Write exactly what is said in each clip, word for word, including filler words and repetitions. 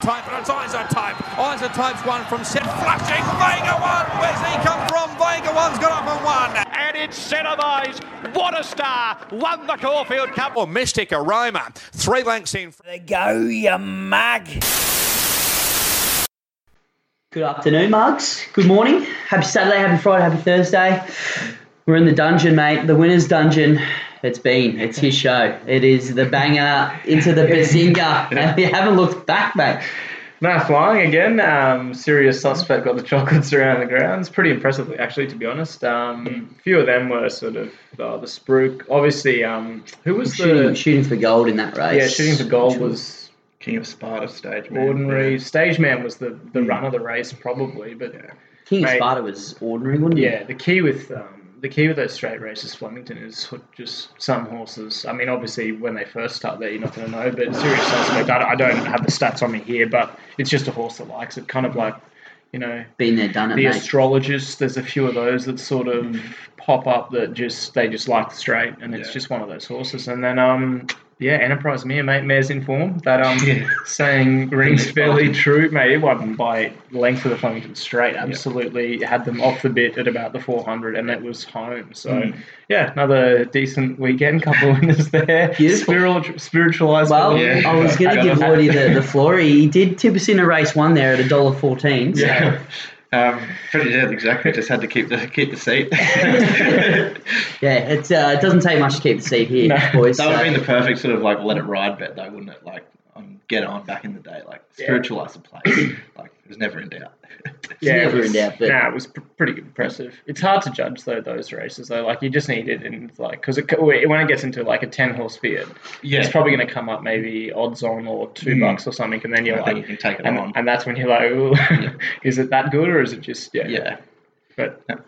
Type, but it's Isotype. Isotype's one from set. Flushing. Vega one. Where's he come from? Vega one's got up and won. And it's Cinewan's. What a star. Won the Caulfield Cup. Or oh, Mystic Aroma. Three lengths in. There go, you mug. Good afternoon, mugs. Good morning. Happy Saturday, happy Friday, happy Thursday. We're in the dungeon, mate. The winner's dungeon. It's been. It's his show. It is the banger into the bazinga. And we haven't looked back, mate. No, flying again. Um, serious Suspect got the chocolates around the grounds. Pretty impressively, actually, to be honest. Um, a few of them were sort of uh, the Spruik. Obviously, um, who was shooting, the... Shooting for Gold in that race. Yeah, Shooting for Gold was... was King of Sparta, Stage Man. Ordinary. Yeah. Stage Man was the, the mm. run of the race, probably. But yeah. King mate, of Sparta was ordinary, wasn't it? Yeah, the key with... Um, The key with those straight races, Flemington, is just some horses. I mean, obviously, when they first start there, you're not going to know. But Serious Suspect, I don't have the stats on me here, but it's just a horse that likes it. Kind of like, you know, been there, done it. The mate. Astrologists, there's a few of those that sort of mm. pop up that just they just like the straight, and it's yeah. just one of those horses. And then, um, yeah, Enterprise Mere, mate, Mare's in form. That um, yeah. saying rings fairly true, mate. It won by length of the Flemington straight. Absolutely, yep. Had them off the bit at about the four hundred, and that was home. So, mm. yeah, another decent weekend. Couple of winners there. Spiritual, spiritualized. Well, yeah. I was going to give Lloydie the, the floor. He did tip us in a race one there at a dollar fourteen. So. Yeah. Um, pretty dead, exactly. Just had to keep the keep the seat. yeah, it uh, doesn't take much to keep the seat here, no. boys. That would have so. been the perfect sort of like let it ride bet, though, wouldn't it? Like um, get on back in the day, like yeah. spiritualize the place. Like it was never in doubt. yeah, never it was, in doubt. But... Nah, it was pr- pretty impressive. It's hard to judge though those races though. Like you just need it in like because it, when it gets into like a ten horse field, yeah. it's probably going to come up maybe odds on or two mm. bucks or something, and then you're I like, you can take it and, on, and that's when you're like, ooh, yeah. is it that good or is it just yeah, yeah, but. No.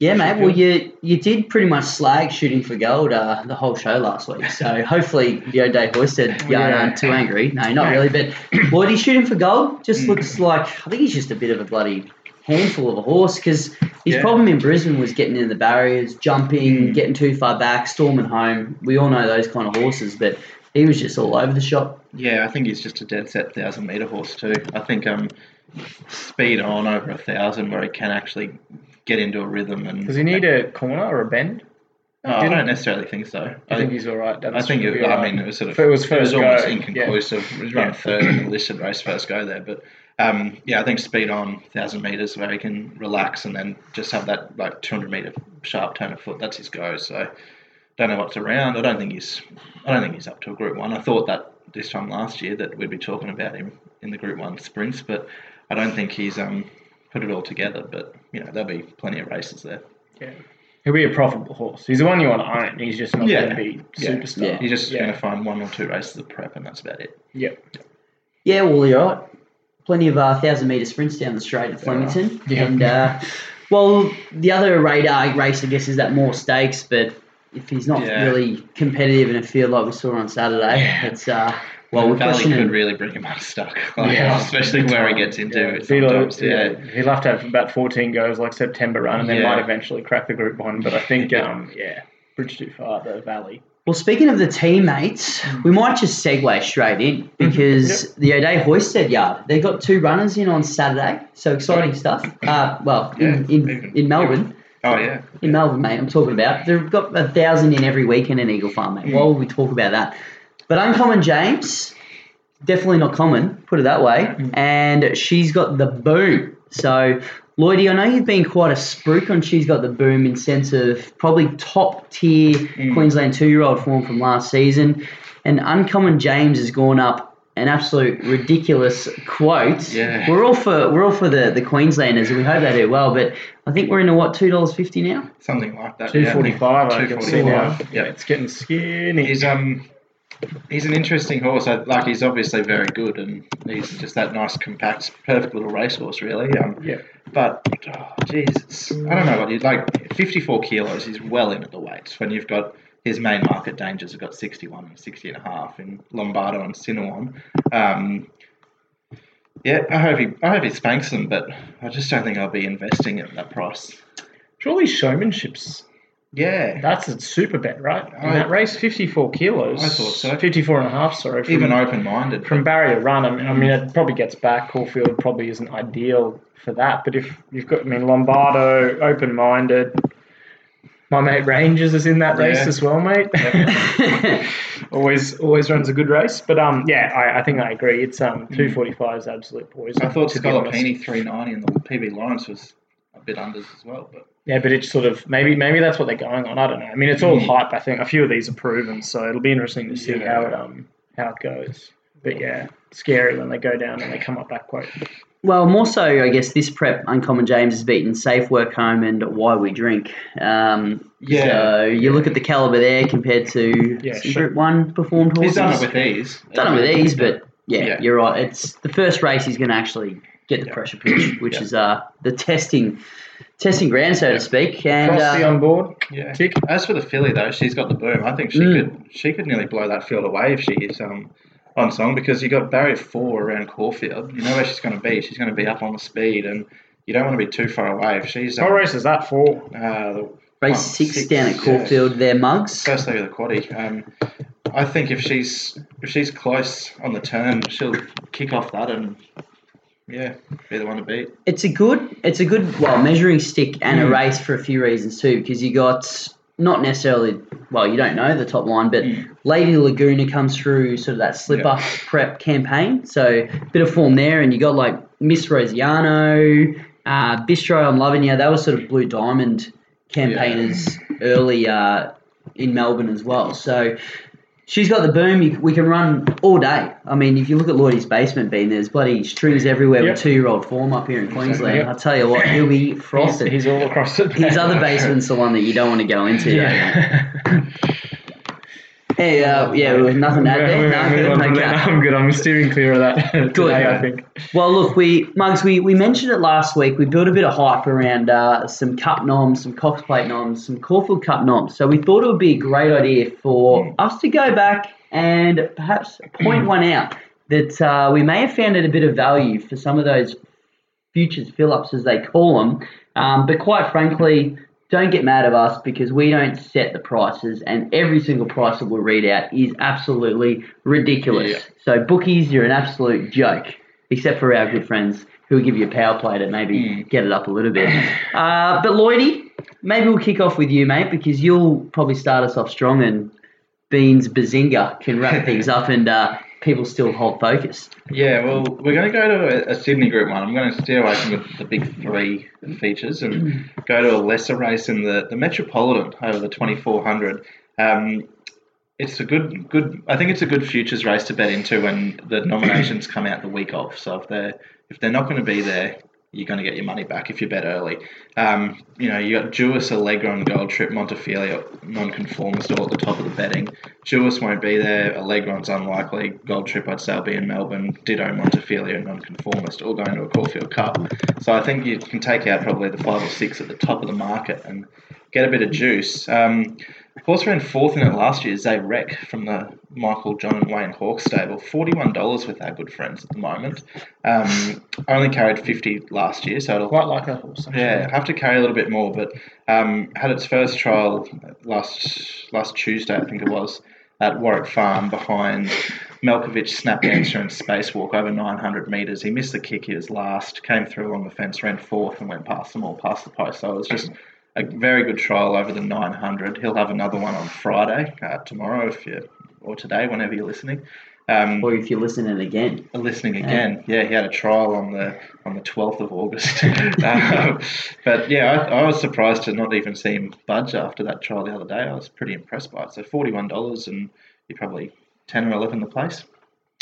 Yeah, mate. Well, you you did pretty much slag Shooting for Gold uh, the whole show last week. So hopefully the O'Day Hoisted Yard yeah. aren't too angry. No, not really. But Lloydie Shooting for Gold just looks like I think he's just a bit of a bloody handful of a horse because his yeah. problem in Brisbane was getting in the barriers, jumping, mm. getting too far back, storming home. We all know those kind of horses, but he was just all over the shop. Yeah, I think he's just a dead set thousand metre horse too. I think um speed on over a thousand where he can actually. Get into a rhythm and does he need a corner or a bend? Oh, I don't necessarily think so. I, I think he's all right. I think it, I right. mean it was sort of it was, first it was almost go. inconclusive. Yeah. It was around yeah. third in the listed race first go there, but um, yeah, I think speed on thousand meters where he can relax and then just have that like two hundred meter sharp turn of foot. That's his go. So don't know what's around. I don't think he's I don't think he's up to a Group One. I thought that this time last year that we'd be talking about him in the Group One sprints, but I don't think he's um. put it all together, but, you know, there'll be plenty of races there. Yeah. He'll be a profitable horse. He's the one you want to own. He's just not yeah. going to be yeah. superstar. Yeah. You're just yeah. going to find one or two races of prep, and that's about it. Yeah. Yeah, well, you're right. Plenty of one thousand-metre uh, sprints down the straight at Flemington. Yeah. And, uh, well, the other radar race, I guess, is that more stakes, but if he's not yeah. really competitive in a field like we saw on Saturday, yeah. it's... Uh, Well, we Valley could really bring him unstuck, like, yeah, especially where he gets into yeah. it sometimes. He'll, yeah. yeah, he'll have to have about fourteen goes, like September run, and yeah. then might eventually crack the Group One. But I think, um, yeah, Bridge Too Far, the Valley. Well, speaking of the teammates, we might just segue straight in because yep. the O'Day Hoisted Yard, they got two runners in on Saturday, so exciting yeah. stuff. Uh, well, yeah, in, in, in Melbourne. Oh, yeah. In yeah. Melbourne, mate, I'm talking about. They've got a thousand in every weekend in Eagle Farm, mate. Mm. Why would we talk about that? But Uncommon James, definitely not common, put it that way, mm-hmm. and She's Got the Boom. So, Lloydie, I know you've been quite a spruik on She's Got the Boom in sense of probably top-tier mm. Queensland two-year-old form from last season, and Uncommon James has gone up an absolute ridiculous quote. Yeah. We're all for we're all for the, the Queenslanders, and we hope they do well, but I think we're into, what, two dollars fifty now? Something like that. two dollars forty-five, yeah. I can see now. Yeah, it's getting skinny. He's, um... He's an interesting horse. Like he's obviously very good, and he's just that nice, compact, perfect little racehorse, really. Um, yeah. But oh, Jesus, I don't know what he's like. Fifty-four kilos. He's well into the weights. When you've got his main market dangers, have got sixty-one and sixty and a half in Lombardo and Cinewan. Um, yeah, I hope he, I hope he spanks them, but I just don't think I'll be investing at that price. Surely showmanship's Yeah. That's a super bet, right? In I, that race, fifty-four kilos. I thought so. fifty-four and a half, sorry. From, even open-minded. From barrier run, I mean, I mean, it probably gets back. Caulfield probably isn't ideal for that. But if you've got, I mean, Lombardo, open-minded. My mate Rangers is in that race yeah. as well, mate. Yep. always always runs a good race. But, um, yeah, I, I think I agree. It's um two forty-five is absolute poison. I thought Scalopini three ninety and the P B Lawrence was a bit unders as well, but... Yeah, but it's sort of maybe maybe that's what they're going on. I don't know. I mean, it's all hype. I think a few of these are proven, so it'll be interesting to see yeah. how it um how it goes. But yeah, scary when they go down and they come up that quote. Well, more so, I guess this prep, Uncommon James has beaten Safe Work Home and Why We Drink. Um, yeah. So you look at the caliber there compared to yeah, sure. Group One performed horses. He's done it with ease. Done it with ease, but yeah, yeah, you're right. It's the first race he's going to actually get the yeah. pressure pitch, which yeah. is uh the testing. Testing ground, so yeah. to speak. And, Frosty uh, on board. Yeah. Tick. As for the filly, though, She's Got the Boom. I think she mm. could she could nearly blow that field away if she is um, on song, because you got barrier four around Caulfield. You know where she's going to be. She's going to be up on the speed, and you don't want to be too far away. If she's um, what race is that for? Uh, the, race oh, six, six down at Caulfield. Yeah. Their mugs. First leg of the Quaddie. Um, I think if she's if she's close on the turn, she'll kick off that and. Yeah, be the one to beat. It's a good, it's a good, well, measuring stick and mm. a race for a few reasons too, because you got not necessarily, well, you don't know the top line, but mm. Lady Laguna comes through sort of that slip-up yeah. prep campaign, so a bit of form there, and you got like Miss Rosiano, uh, Bistro, I'm Loving You, that was sort of Blue Diamond campaigners yeah. early uh, in Melbourne as well, so... She's Got the Boom. We can run all day. I mean, if you look at Lloydie's basement, being there's bloody strings everywhere yep. with two-year-old form up here in Queensland. Exactly, yep. I'll tell you what, he'll be frosted. He's, he's all across it. His other basement's the one that you don't want to go into. Yeah. hey, uh, yeah, well, nothing to add there. No, good, okay. I'm good. I'm steering clear of that today, good. I think. Well, look, we Muggs, we, we mentioned it last week. We built a bit of hype around uh, some cup noms, some Cox Plate noms, some Caulfield Cup noms. So we thought it would be a great idea for us to go back and perhaps point one out that uh, we may have found it a bit of value for some of those futures fill-ups, as they call them. Um, but quite frankly... Don't get mad at us because we don't set the prices, and every single price that we'll read out is absolutely ridiculous. Yeah. So bookies, you're an absolute joke, except for our good friends who give you a power play to maybe mm. get it up a little bit. Uh, but Lloydie, maybe we'll kick off with you, mate, because you'll probably start us off strong and Beans Bazinga can wrap things up and uh, people still hold focus. Yeah, well, we're going to go to a, a Sydney Group One. I'm going to steer away from the, the big three features and go to a lesser race in the, the Metropolitan over the twenty-four hundred. Um, it's a good, good. I think it's a good futures race to bet into when the nominations come out the week off. So if they're if they're not going to be there, you're going to get your money back if you bet early. Um, you know, you got Jewess, Allegra on Gold Trip, Montefiore, Nonconformist all at the top of the betting. Jewess won't be there. Allegron's unlikely. Gold Trip, I'd say, will be in Melbourne. Ditto, Montefiore and Nonconformist all going to a Caulfield Cup. So I think you can take out probably the five or six at the top of the market and get a bit of juice. Um, horse ran fourth in it last year, Zay Rec from the Michael, John and Wayne Hawke stable. forty-one dollars with our good friends at the moment. Um, only carried fifty last year, so it'll... Quite like a horse, actually. Yeah, have to carry a little bit more, but um, had its first trial last last Tuesday, I think it was, at Warwick Farm behind Melkovich, Snap Dancer and Spacewalk over nine hundred metres. He missed the kick, he was last, came through along the fence, ran fourth and went past them all, past the post, so it was just... A very good trial over the nine hundred. He'll have another one on Friday, uh, tomorrow, if you or today, whenever you're listening. Um, or if you're listening again. Listening again, yeah. yeah he had a trial on the on the twelfth of August. um, but yeah, I, I was surprised to not even see him budge after that trial the other day. I was pretty impressed by it. So forty-one dollars and you're probably ten or eleven the place.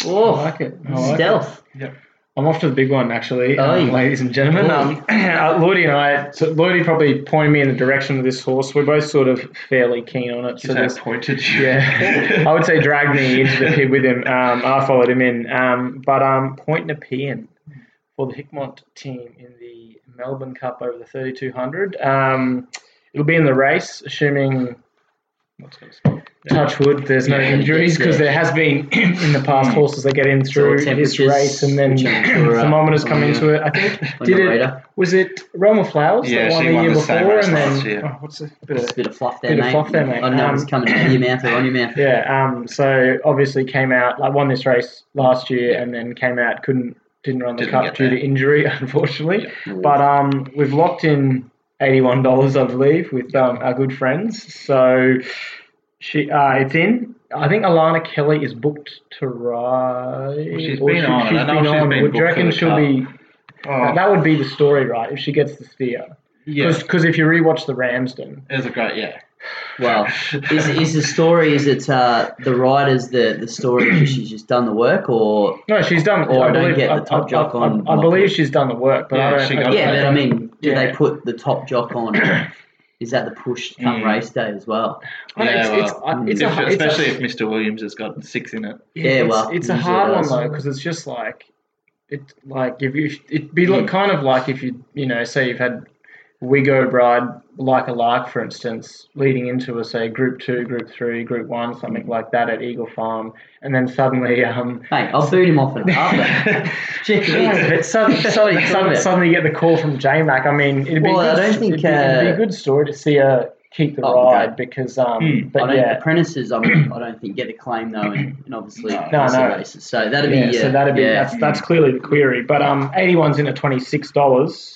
Oh, I like it. I like stealth. It. Yep. I'm off to the big one, actually, oh, um, ladies and gentlemen. Um, Lloydie and I, so Lloydie probably pointed me in the direction of this horse. We're both sort of fairly keen on it. So this pointed you. Yeah. I would say dragged me into the pit with him. Um, I followed him in. Um, but um, Point Nepean for the Hickmont team in the Melbourne Cup over the thirty-two hundred. Um, it'll be in the race, assuming what's going to stop. Yeah. Touch wood, there's no yeah, injuries because yeah. there has been in the past horses that get in through so this race and then thermometers come yeah. into it. I think did it was it Realm of Flowers yeah, that won the year before and then yeah. oh, what's a bit, of, a bit of fluff there, bit mate. Of fluff there, mate. I don't know um, if it's coming out of your mouth or on your mouth. Yeah, um, so obviously came out like won this race last year and then came out couldn't didn't run the didn't cup due to injury, unfortunately. Yeah. But um, we've locked in eighty-one dollars, I believe, with um, our good friends. So. She, uh, it's in. I think Alana Kelly is booked to ride. Well, she's been she, on. She's I know been she's on. Been do you reckon she'll cup. Be? Oh. That, that would be the story, right? If she gets the steer. Yeah. Because if you rewatch the Ramsden, it was a great yeah. Well, is is the story? Is it uh, the riders the the story? Because she's just done the work, or no, she's done. Or I, I don't believe, get the top I, jock I, on. I, I believe she's done the work, but yeah, I don't. She got yeah, but I mean, do yeah. they put the top jock on? Is that the push come mm. race day as well? Yeah, it's, well, it's, it's, it's, especially it's a, if Mister Williams has got six in it. Yeah, it's, well, it's a hard one though because it's just like it, like if you, it'd be yeah. kind of like if you, you know, say you've had Wigo Bride like a lark, for instance, leading into a say Group Two, Group Three, Group One, something like that at Eagle Farm, and then suddenly, um, hey, I'll boot him off and after. But suddenly, suddenly, suddenly, suddenly, you get the call from J Mac. I mean, it'd be well, good, I don't think it'd be, uh, it'd be a good story to see her keep the oh, ride okay. because, um, mm. but I don't, yeah, apprentices, I mean, I don't think get a claim though, and, and obviously no, no. races. So that'd yeah, be yeah, so that'd be yeah. that's that's clearly the query. But um, eighty-one's in at twenty-six dollars.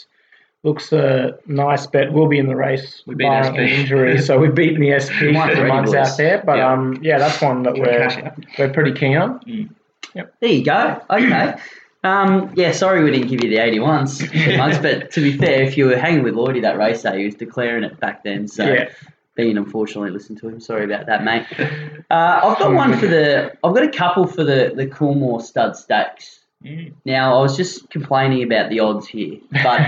Looks a nice bet. We'll be in the race barring an injury, so we've beaten the S P for months out there. But yeah. um, yeah, that's one that we're we're pretty keen on. Mm. Yep. There you go. Okay. Um, yeah, sorry we didn't give you the eighty-ones for months, but to be fair, if you were hanging with Lordy that race day, he was declaring it back then. So yeah. Bean unfortunately listened to him. Sorry about that, mate. Uh, I've got one for the. I've got a couple for the the Coolmore Stud Stakes. Mm. Now I was just complaining about the odds here, but.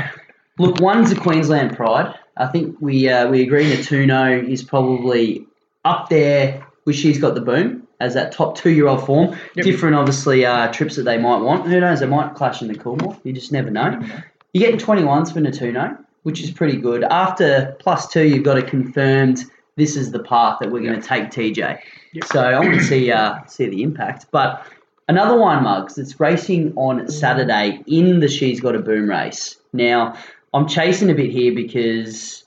Look, one's a Queensland pride. I think we uh, we agree Natuno is probably up there with She's Got the Boom as that top two-year-old form. Yep. Different, obviously, uh, trips that they might want. Who knows? They might clash in the Coolmore. You just never know. Mm-hmm. You're getting twenty-ones for Natuno, which is pretty good. After plus two, you've got a confirmed this is the path that we're yep. going to take T J. Yep. So I want to see, uh, see the impact. But another one, Muggs, it's racing on Saturday in the She's Got a Boom race. Now... I'm chasing a bit here because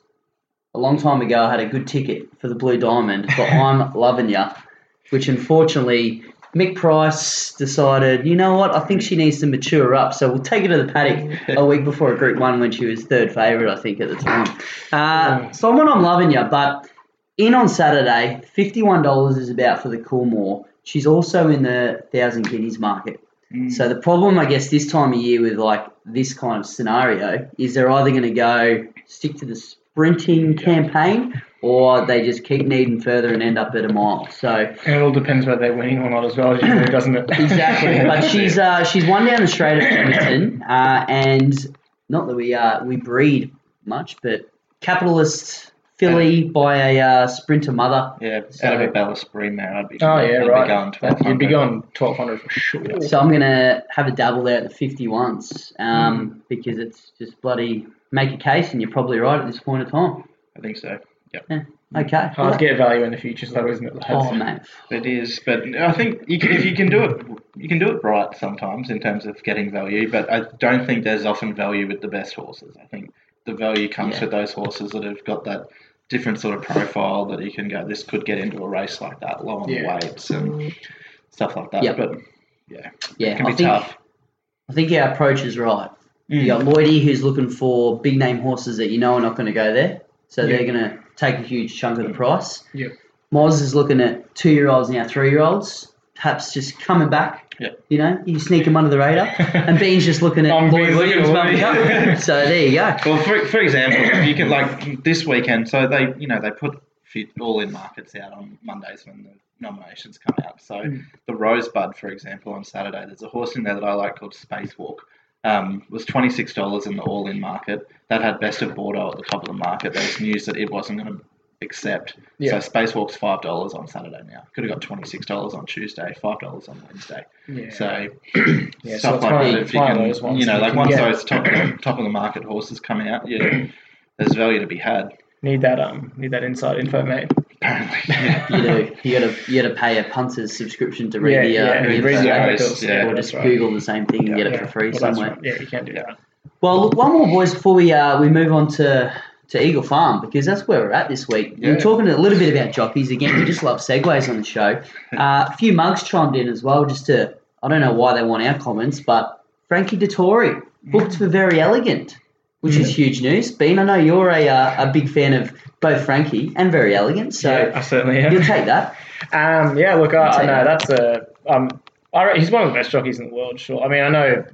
a long time ago I had a good ticket for the Blue Diamond for I'm Loving You, which unfortunately Mick Price decided, you know what, I think she needs to mature up, so we'll take her to the paddock a week before a Group one when she was third favourite, I think, at the time. Uh, so I'm on I'm Loving You, but in on Saturday, fifty-one dollars is about for the Coolmore. She's also in the one thousand guineas market. So the problem, I guess, this time of year with like this kind of scenario is they're either going to go stick to the sprinting campaign or they just keep needing further and end up at a mile. So and it all depends whether they're winning or not as well, as you know, doesn't it? Exactly. But she's uh, she's one down the straight at Edmonton, uh, and not that we uh, we breed much, but capitalist filly by a uh, sprinter mother. Yeah, so, out of a Bella Spring now, I'd be. Oh yeah, I'd right. Be going You'd be going twelve hundred for sure. So I'm gonna have a dabble there at the fifty ones, um, mm. because it's just bloody make a case, and you're probably right at this point of time. I think so. Yep. Yeah. Okay. Hard to get value in the futures though, isn't it? Lads? Oh mate, it is. But I think you can, if you can do it, you can do it right sometimes in terms of getting value. But I don't think there's often value with the best horses. I think the value comes yeah. with those horses that have got that different sort of profile that you can go, this could get into a race like that, low on yeah. the weights and stuff like that. Yep. But, yeah, yeah, it can be I think, tough. I think our approach is right. Mm. You got Lloydie who's looking for big-name horses that you know are not going to go there, so yep. they're going to take a huge chunk of the price. Yep. Moz is looking at two-year-olds and our three-year-olds, perhaps just coming back, yep. you know, you sneak them under the radar. And Bean's just looking at Lloyd Williams bumping up. So there you go. Well, for, for example, you can like this weekend, so they, you know, they put all-in markets out on Mondays when the nominations come out. So mm. the Rosebud, for example, on Saturday, there's a horse in there that I like called Spacewalk. Um, it was twenty-six dollars in the all-in market. That had Best of Bordeaux at the top of the market. There was news that it wasn't going to accept. Yeah. So Spacewalk's five dollars on Saturday now. Could have got twenty-six dollars on Tuesday, five dollars on Wednesday. Yeah. So yeah, stuff so like that. If you can, you know, like once those top, top of the market horses come out, yeah, there's value to be had. Need that um, need that inside info, mate. apparently. Yeah, you know, you gotta you gotta pay a punter's subscription to read yeah, the, uh, yeah, read the articles, yeah, or just right. Google the same thing yeah, and get yeah. it for free well, somewhere. Right. Yeah, you can do that. Well, look, one more, boys, before we uh we move on to to Eagle Farm, because that's where we're at this week. Yeah. We're talking a little bit about jockeys again. We just love segues on the show. Uh, a few mugs chimed in as well, just to, I don't know why they want our comments, but Frankie Dettori booked yeah. for Very Elegant, which yeah. is huge news. Bean, I know you're a uh, a big fan of both Frankie and Very Elegant, so yeah, I certainly am. You'll take that. Um, yeah, look, I, I know that. that's a um, I, he's one of the best jockeys in the world. Sure, I mean, I know.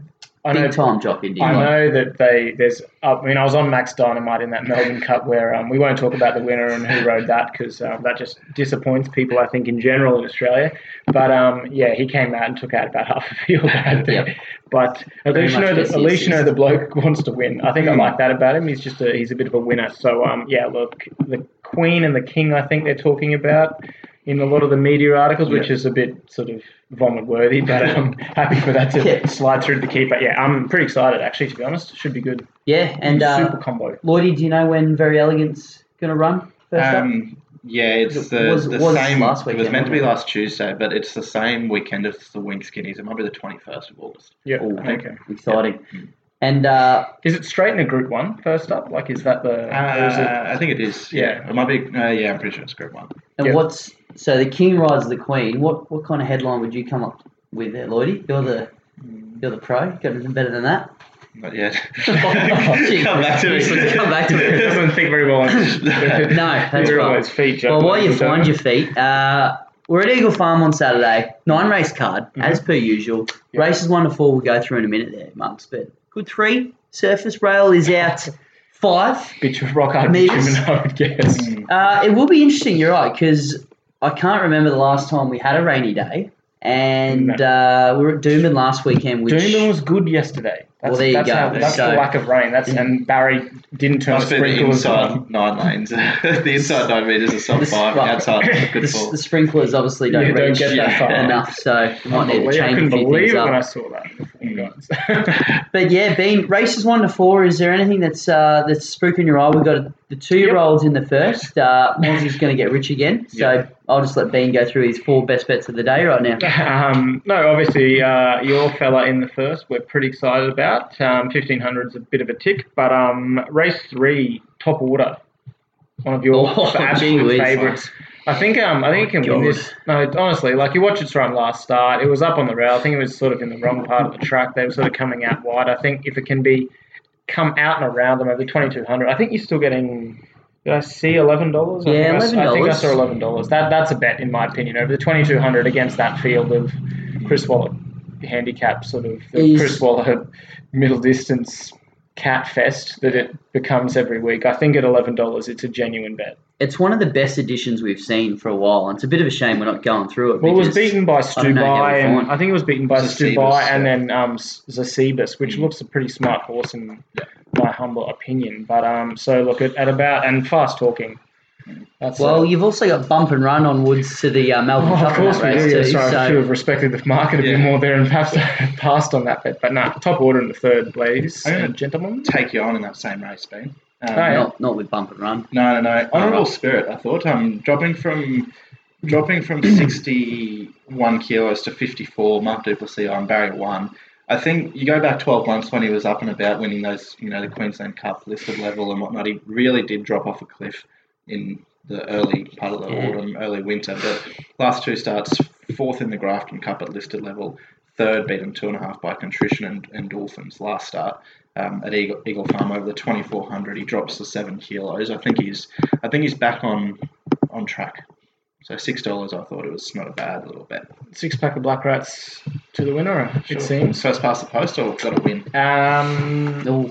I know, Big time jockey, I know that they there's. I mean, I was on Max Dynamite in that Melbourne Cup where um, we won't talk about the winner and who rode that because um, that just disappoints people, I think, in general in Australia. But um, yeah, he came out and took out about half a field out there. Yep. But at least you know the, at least you know the bloke wants to win. I think I like that about him. He's just a, he's a bit of a winner. So um, yeah, look, the Queen and the King, I think they're talking about in a lot of the media articles, which yep. is a bit sort of vomit-worthy, but I'm um, happy for that to yeah. slide through to the keeper. Yeah, I'm pretty excited, actually, to be honest. Should be good. Yeah, and uh, super combo. Lloydie, do you know when Very Elegant's going to run first um, up? Yeah, it's the, was, the was same. Last weekend, it was meant to be last Tuesday, but it's the same weekend as the Wink Skinnies. It might be the twenty-first of August. Yeah, okay. Exciting. Yep. And uh, is it straight in a Group One first up? Like, is that the? Uh, is it, I think it is. Yeah, yeah. it might be. Uh, yeah, I'm pretty sure it's Group One. And yep. what's so the King rides the Queen? What what kind of headline would you come up with there, Lloydie? You're the you're the pro. You got anything better than that? Not yet. oh, come back to me. Come back to me. It doesn't think very well on it. No, that's You're right. Feet, well, while you find your feet, uh, we're at Eagle Farm on Saturday. Nine race card, mm-hmm. as per usual. Yep. Races one to four, we'll go through in a minute there, Marks, but. Good three. Surface rail is out five. Bit of rock hard bitumen, I would guess. Uh, it will be interesting, you're right, because I can't remember the last time we had a rainy day. And no. uh, we were at Dooman last weekend. Which, Dooman was good yesterday. That's, well, there you that's go. How, that's so, the lack of rain. That's yeah. And Barry didn't turn the sprinklers on. Nine lanes. The inside nine metres is sub five. Well, outside, good the, the sprinklers obviously don't, yeah, don't get that far yeah. enough, so we might need to change a few things up. I couldn't believe when I saw that. Mm. But yeah, Bean, races one to four. Is there anything that's uh, that's spooking your eye? We've got a, the two-year-olds yep. in the first. Uh, Mozzie's going to get rich again, so. Yep. I'll just let Bean go through his four best bets of the day right now. Um, no, obviously, uh, your fella in the first, we're pretty excited about. Um, fifteen hundred's a bit of a tick, but um, race three, Top Order, one of your oh, absolute favourites. I think um, I think oh, you can God. win this. No, honestly, like you watch it run last start. It was up on the rail. I think it was sort of in the wrong part of the track. They were sort of coming out wide. I think if it can be come out and around them over twenty-two hundred, I think you're still getting... Did I see eleven dollars? Yeah, eleven dollars. I think I saw eleven dollars. That that's a bet in my opinion over the twenty two hundred against that field of Chris Waller handicap sort of the He's, Chris Waller middle distance cat fest that it becomes every week. I think at eleven dollars, it's a genuine bet. It's one of the best editions we've seen for a while, and it's a bit of a shame we're not going through it. Well, it was beaten by Stubai, and I think it was beaten by Stubai yeah. and then um, Zacebus, which mm-hmm. looks a pretty smart horse in yeah. my humble opinion. But um, so look at, at about and fast talking. That's well, it. You've also got Bump and Run on Woods to the uh, Melbourne Cup. Oh, of course we do. Yeah, sorry, so. I should have respected the market a yeah. bit more there and perhaps passed on that bet. But no, nah, Top Order in the third, ladies and um, gentlemen. Take you on in that same race, Ben. Um, no, not not with Bump and Run. No, no, no. Honourable Spirit, I thought. Um, dropping from dropping from sixty-one kilos to fifty-four. Mark Duplessis on Barrier One. I think you go back twelve months when he was up and about winning those, you know, the Queensland Cup listed level and whatnot. He really did drop off a cliff in the early part of the yeah. autumn, early winter. But last two starts, fourth in the Grafton Cup at listed level, third beaten two and a half by Contrition and, and Dolphins last start um, at Eagle, Eagle Farm over the twenty-four hundred. He drops the seven kilos. I think he's I think he's back on on track. So six dollars, I thought it was not a bad little bet. Six-pack of Black Rats to the winner, it sure. seems. First past the post or got to win? Um, no.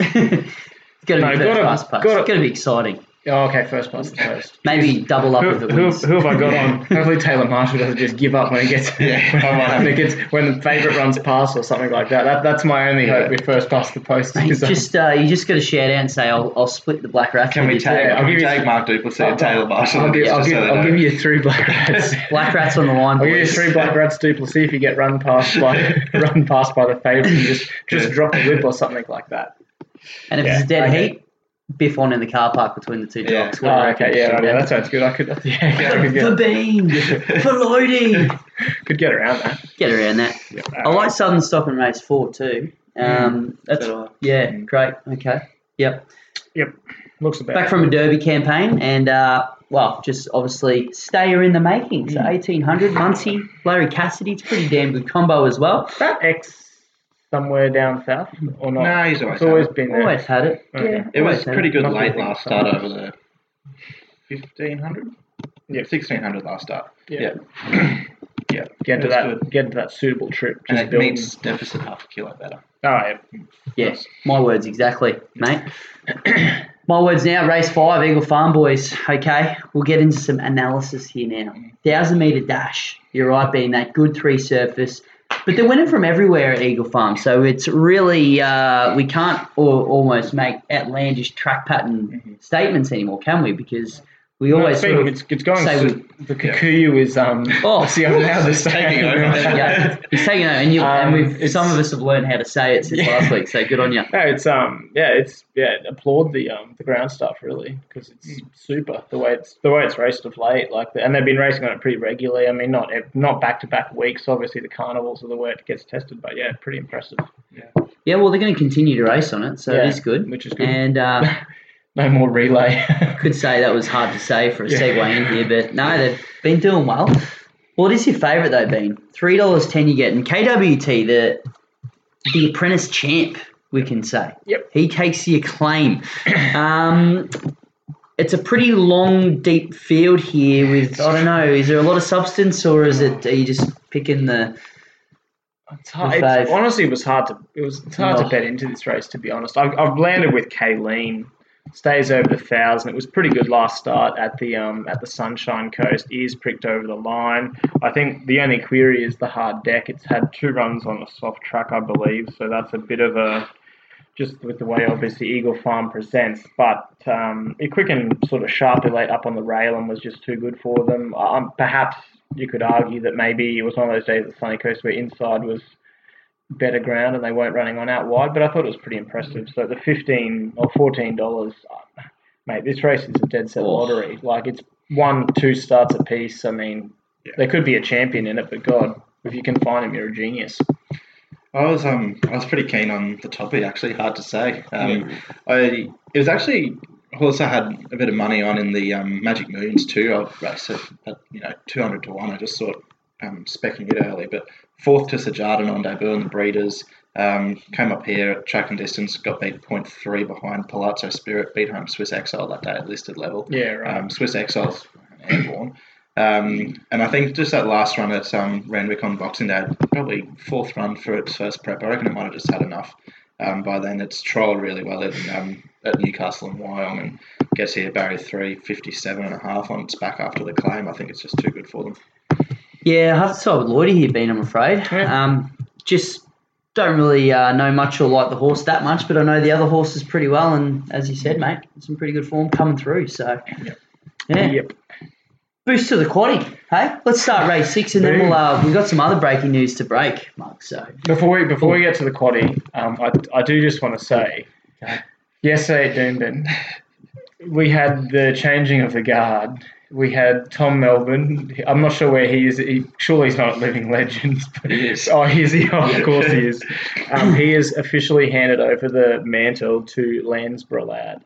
It's going to be first past post. It's going to be exciting. Oh, okay, first past the post. Maybe double up who, if it wins. Who, who have I got on? Hopefully Taylor Marshall doesn't just give up when it gets yeah. when, it gets, when the favourite runs past or something like that. that that's my only yeah. hope with first past the post. Mate, just um, uh, you just got to shout out and say, I'll, I'll split the Black Rats. Can we take, yeah, I'll give you tag Mark Duplessis and Taylor Marshall? I'll, give, yeah, I'll, give, so I'll give you three Black Rats. Black Rats on the line, I'll please. give you three Black Rats Duplessis if you get run past by, run past by the favourite and just, just yeah. drop a whip or something like that. And if yeah. it's dead okay. heat? biff on in the car park between the two jocks. Yeah. Oh, okay, yeah, no, yeah, that sounds good. I could, yeah, yeah, I could get for being, for loading. Could get around that. Get around that. Yeah, I like Southern Stock and Race Four too. Um, mm, that's so yeah, mm. great. Okay, yep, yep. Looks about back from a Derby campaign, and uh, well, just obviously stayer in the making. So mm. eighteen hundred, Muncie, Larry Cassidy. It's a pretty damn good combo as well. That X. Somewhere down south or not? No, he's always, it's always had been it. There. Always had it. Okay. Yeah, it was pretty good late last start over there. fifteen hundred? Yeah, sixteen hundred last start. Yeah. Yeah. yeah. Get into that good. Get into that suitable trip. Just and it meets deficit half a kilo better. Oh, yeah. Yes. Yeah. My words exactly, mate. My words now, race five, Eagle Farm boys. Okay, we'll get into some analysis here now. Thousand metre dash. You're right, being that good three surface. But they're winning from everywhere at Eagle Farm, so it's really uh, we can't or, almost make outlandish track pattern mm-hmm. statements anymore, can we? Because we no, always sort of it's, it's going say to, we, the Kikuyu yeah. is um oh see I'm now just taking over. Yeah, he's taking over, and, you, um, and we've some of us have learned how to say it since yeah. last week. So good on you. No, it's um yeah it's yeah applaud the um the ground stuff really because it's mm. super the way it's the way it's raced of late like the, and they've been racing on it pretty regularly. I mean not not back to back weeks. Obviously the carnivals are the way it gets tested, but yeah, pretty impressive. Yeah. Yeah, well they're going to continue to race on it, so yeah, it is good, which is good. And. Uh, No more relay. Could say that was hard to say for a yeah. segue in here, but no, they've been doing well. What is your favourite though, Bean? Three dollars ten you get in K W T, the the apprentice champ, we can say. Yep. He takes the acclaim. Um, it's a pretty long, deep field here with I don't know, is there a lot of substance or is it are you just picking the It's hard. It's, honestly it was hard to it was it's hard oh. to bet into this race to be honest. I've I've landed with Kayleen. Stays over the thousand. It was pretty good last start at the um at the Sunshine Coast. Is pricked over the line. I think the only query is the hard deck. It's had two runs on a soft track, I believe. So that's a bit of a just with the way obviously Eagle Farm presents. But um, it quickened sort of sharply late up on the rail and was just too good for them. Um, perhaps you could argue that maybe it was one of those days at the Sunny Coast where inside was better ground and they weren't running on out wide, but I thought it was pretty impressive. So the fifteen or fourteen dollars, mate, this race is a dead set lottery. Like it's one, two starts a piece. I mean, yeah. there could be a champion in it, but God, if you can find him, you're a genius. I was um I was pretty keen on the toppy. Actually, hard to say. Um, yeah. I it was actually also had a bit of money on in the um, Magic Millions too. I raced it at you know two hundred to one. I just thought um specking it early, but. Fourth to Sajardin on debut in the Breeders. Um, came up here at track and distance, got beat point three behind Palazzo Spirit, beat home Swiss Exile that day at listed level. Yeah, right. Um, Swiss Exile's airborne. Um, and I think just that last run at um, Randwick on Boxing Day, probably fourth run for its first prep. I reckon it might have just had enough. Um, by then it's trolled really well at, um, at Newcastle and Wyong and gets here barrier three, fifty-seven and a half on its back after the claim. I think it's just too good for them. Yeah, I have to start with Lloydie here, Bean, I'm afraid. Yeah. Um, just don't really uh, know much or like the horse that much, but I know the other horses pretty well, and as you said, mate, some pretty good form coming through. So, yep. yeah. Yep. Boost to the Quaddie, hey? Let's start race six, and Boom. then we'll uh, we've got some other breaking news to break, Mark. So before we before we get to the Quaddie, um, I I do just want to say, okay. yesterday at Doomben, we had the changing of the guard. We had Tom Melbourne. I'm not sure where he is. He, surely he's not at Living Legends. But, he is. Oh, he is. He, oh, of course he is. Um, he has officially handed over the mantle to Lansborough Lad.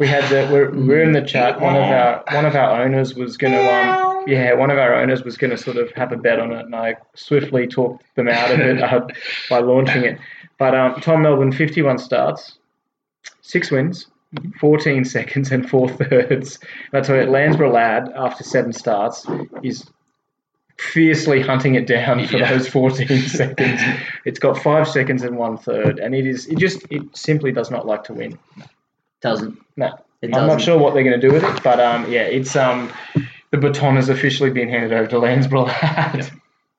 We had the. We're, we're in the chat. One of our one of our owners was going to. Um, yeah, one of our owners was going to sort of have a bet on it, and I swiftly talked them out of it uh, by launching it. But um, Tom Melbourne, fifty-one starts, six wins. fourteen seconds and four thirds. That's where Lansborough Lad, after seven starts, is fiercely hunting it down for yeah. those fourteen seconds. It's got five seconds and one third, and it is it just it simply does not like to win. Doesn't. No, it I'm doesn't. Not sure what they're going to do with it, but um, yeah, it's um, the baton has officially been handed over to Lansborough Lad. Yeah.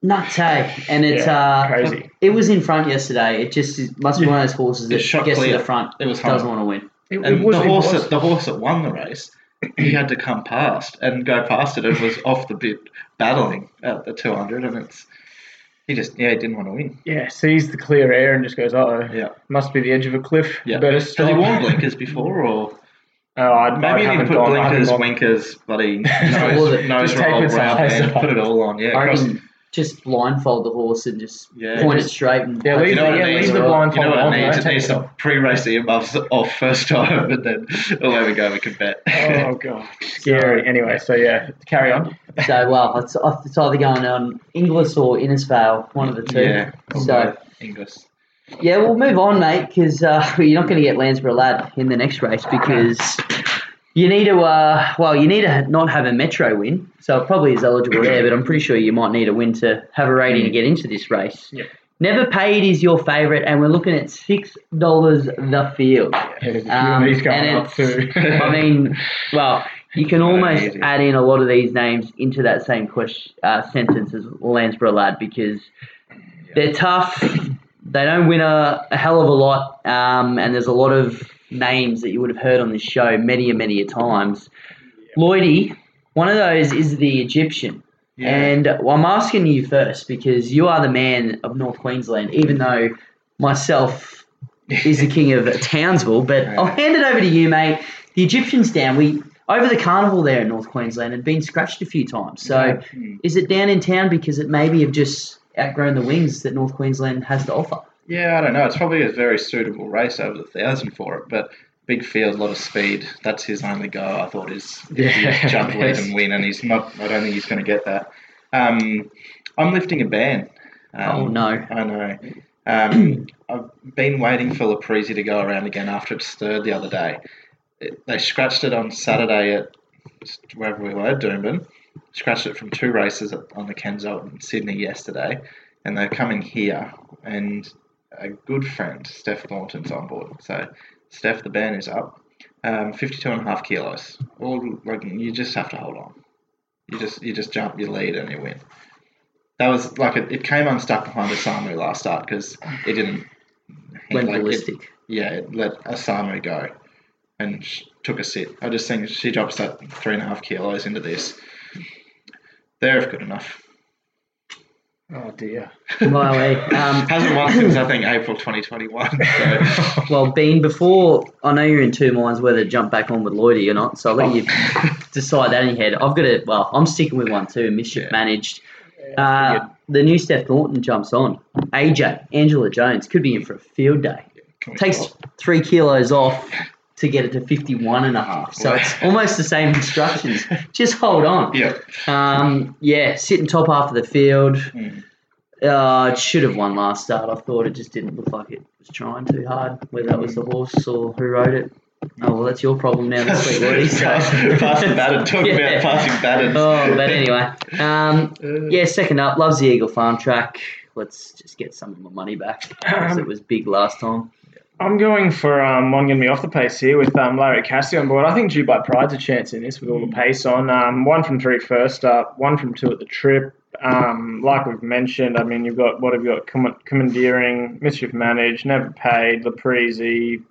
Nuts, hey, and it's yeah, uh, crazy. It was in front yesterday. It just it must be yeah. one of those horses that gets to the front. It was doesn't want to win. It, and it was, the horse that the horse that won the race, he had to come past and go past it. It was off the bit battling at the two hundred, and it's He just, yeah, he didn't want to win. Yeah, sees the clear air and just goes, uh-oh, yeah. Must be the edge of a cliff. Yeah. Better stop. Has he worn blinkers before or? Oh, I'd, Maybe I you put gone, blinkers, winkers, bloody nose, nose roll, brow band, put it all on. Yeah, I reckon just blindfold the horse and just yeah, point just, it straight. And yeah, leave, you know yeah, leave the blindfold on. You know what on, I need? It needs some pre-race earmuffs off first time, but then away we go, we can bet. Oh, God. Scary. Anyway, so yeah, carry on. So, well, it's, it's either going on Inglis or Innisfail, one of the two. Yeah, so Inglis. Yeah, we'll move on, mate, because uh, you're not going to get Landsborough Lad in the next race because you need to, uh, well, you need to not have a Metro win. So it probably is eligible there, but I'm pretty sure you might need a win to have a rating to get into this race. Yeah. Never Paid is your favourite, and we're looking at six dollars the field. Yeah, um, these going up too. I mean, well, you can almost easy. add in a lot of these names into that same question, uh, sentence as Landsborough Lad because they're tough. They don't win a, a hell of a lot, um, and there's a lot of names that you would have heard on this show many and many a times. Yeah. Lloydie, one of those is the Egyptian. Yeah. And well, I'm asking you first because you are the man of North Queensland, even though myself is the king of Townsville. But I'll hand it over to you, mate. The Egyptian's down. We over the carnival there in North Queensland had been scratched a few times. So yeah. Is it down in town because it maybe have just outgrown the wings that North Queensland has to offer? Yeah, I don't know. It's probably a very suitable race over the thousand for it, but big field, a lot of speed. That's his only go, I thought, is yeah. jump lead and win, and he's not. I don't think he's going to get that. Um, I'm lifting a ban. Um, oh, no. I know. Um, I've been waiting for Laprizzi to go around again after it stirred the other day. It, they scratched it on Saturday at wherever we were, Doomben. Scratched it from two races on the Kenzo in Sydney yesterday, and they're coming here, and a good friend, Steph Lawton's on board. So, Steph, the ban is up. Um, fifty-two and a half kilos. All, like, you just have to hold on. You just you just jump, you lead, and you win. That was, like, it, it came unstuck behind Asamu last start because it didn't... It, Went like, ballistic. It, yeah, it let Asamu go and took a sit. I just think she drops that three and a half kilos into this. They're good enough. Oh, dear. My way. Um, hasn't won since, I think, April twenty twenty-one. So. Well, Bean, before, I know you're in two minds whether to jump back on with Lloydie or not, so I'll let oh. you decide that in your head. I've got to, well, I'm sticking with one too, Mischief yeah. Managed. Yeah, uh, the new Steph Norton jumps on. A J, Angela Jones, could be in for a field day. Yeah, takes stop? three kilos off to get it to fifty-one and a half. So it's almost the same instructions. Just hold on. Yeah. Um, yeah, sitting top half of the field. Mm. Uh, it should have won last start. I thought it just didn't look like it was trying too hard, whether that was the horse or who rode it. Oh, well, that's your problem now this week, Woody. So. Passing batted. Talk yeah. about passing batted. Oh, but anyway. Um, yeah, second up. Loves the Eagle Farm track. Let's just get some of my money back because it was big last time. I'm going for um, one getting me off the pace here with um, Larry Cassio on board. I think Due by Pride's a chance in this with all the pace on. Um, one from three first up, one from two at the trip. Um, like we've mentioned, I mean, you've got, what have you got? Com- commandeering, Mischief Managed, Never Paid, Laprizzi,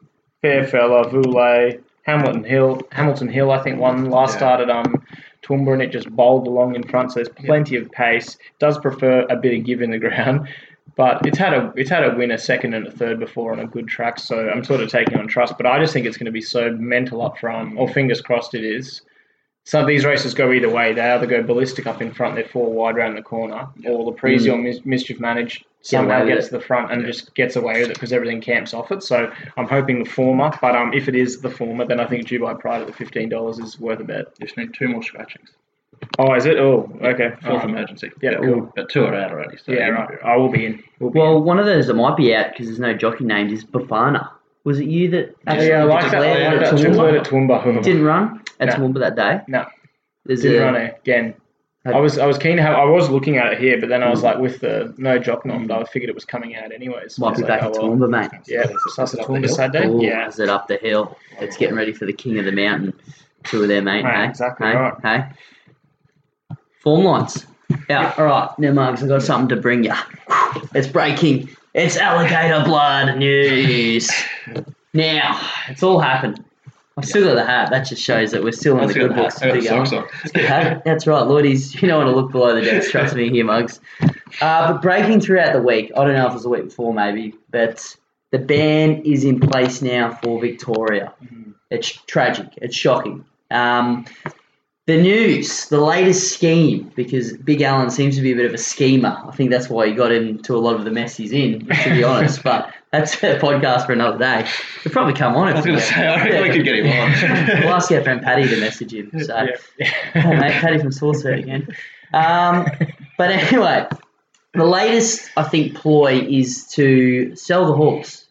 Fairfella, Voulet, Hamilton Hill. Hamilton Hill, I think, won last yeah. start at um, Toowoomba and it just bowled along in front, so there's plenty yeah. of pace. Does prefer a bit of give in the ground. But it's had a it's had a win, a second and a third before on a good track, so I'm sort of taking on trust. But I just think it's going to be so mental up front, or fingers crossed it is. So these races go either way. They either go ballistic up in front, they're four wide round the corner, or Laprizzi mm. or mis- Mischief Managed somehow gets to the front and yeah. just gets away with it because everything camps off it. So I'm hoping the former, but um, if it is the former, then I think Due by Pride at the fifteen dollars is worth a bet. You just need two more scratchings. Oh, is it? Oh, okay. Fourth um, emergency. Yeah, but, cool. But two are out already. So yeah, right. I will be in. We'll be well, in. One of those that might be out because there's no jockey named is Bafana. Was it you that actually yeah, yeah, like declared at Toowoomba? Didn't run at no. Toowoomba that day? No. There's Didn't a, run again. I was I was keen to have – I was looking at it here, but then I was like with the no jock nom, I figured it was coming out anyways. Might be back like, at oh, Toowoomba, mate. Yeah, it's at Toowoomba Saturday. Ooh, yeah. Is it up the hill? It's getting ready for the King of the Mountain. Two of their mate, hey? Exactly right. Hey? Form lines. Yeah, yep. All right. Now, Marks, I've got something to bring you. It's breaking. It's Alligator Blood news. Now, it's all happened. I've still got the hat. That just shows that we're still on the good books. That's right, Lordies. You don't want to look below the decks. Trust me here, Mugs. Uh, but breaking throughout the week, I don't know if it was the week before maybe, but the ban is in place now for Victoria. Mm-hmm. It's tragic. It's shocking. Um, the news, the latest scheme, because Big Alan seems to be a bit of a schemer. I think that's why he got into a lot of the mess he's in, to be honest, but that's a podcast for another day. We'll probably come on. I was going to say, I think we could get him on. We'll ask our friend Paddy to message him. So, yeah. Oh, mate, Paddy from Saucehead again. Um, but anyway, the latest, I think, ploy is to sell the horse.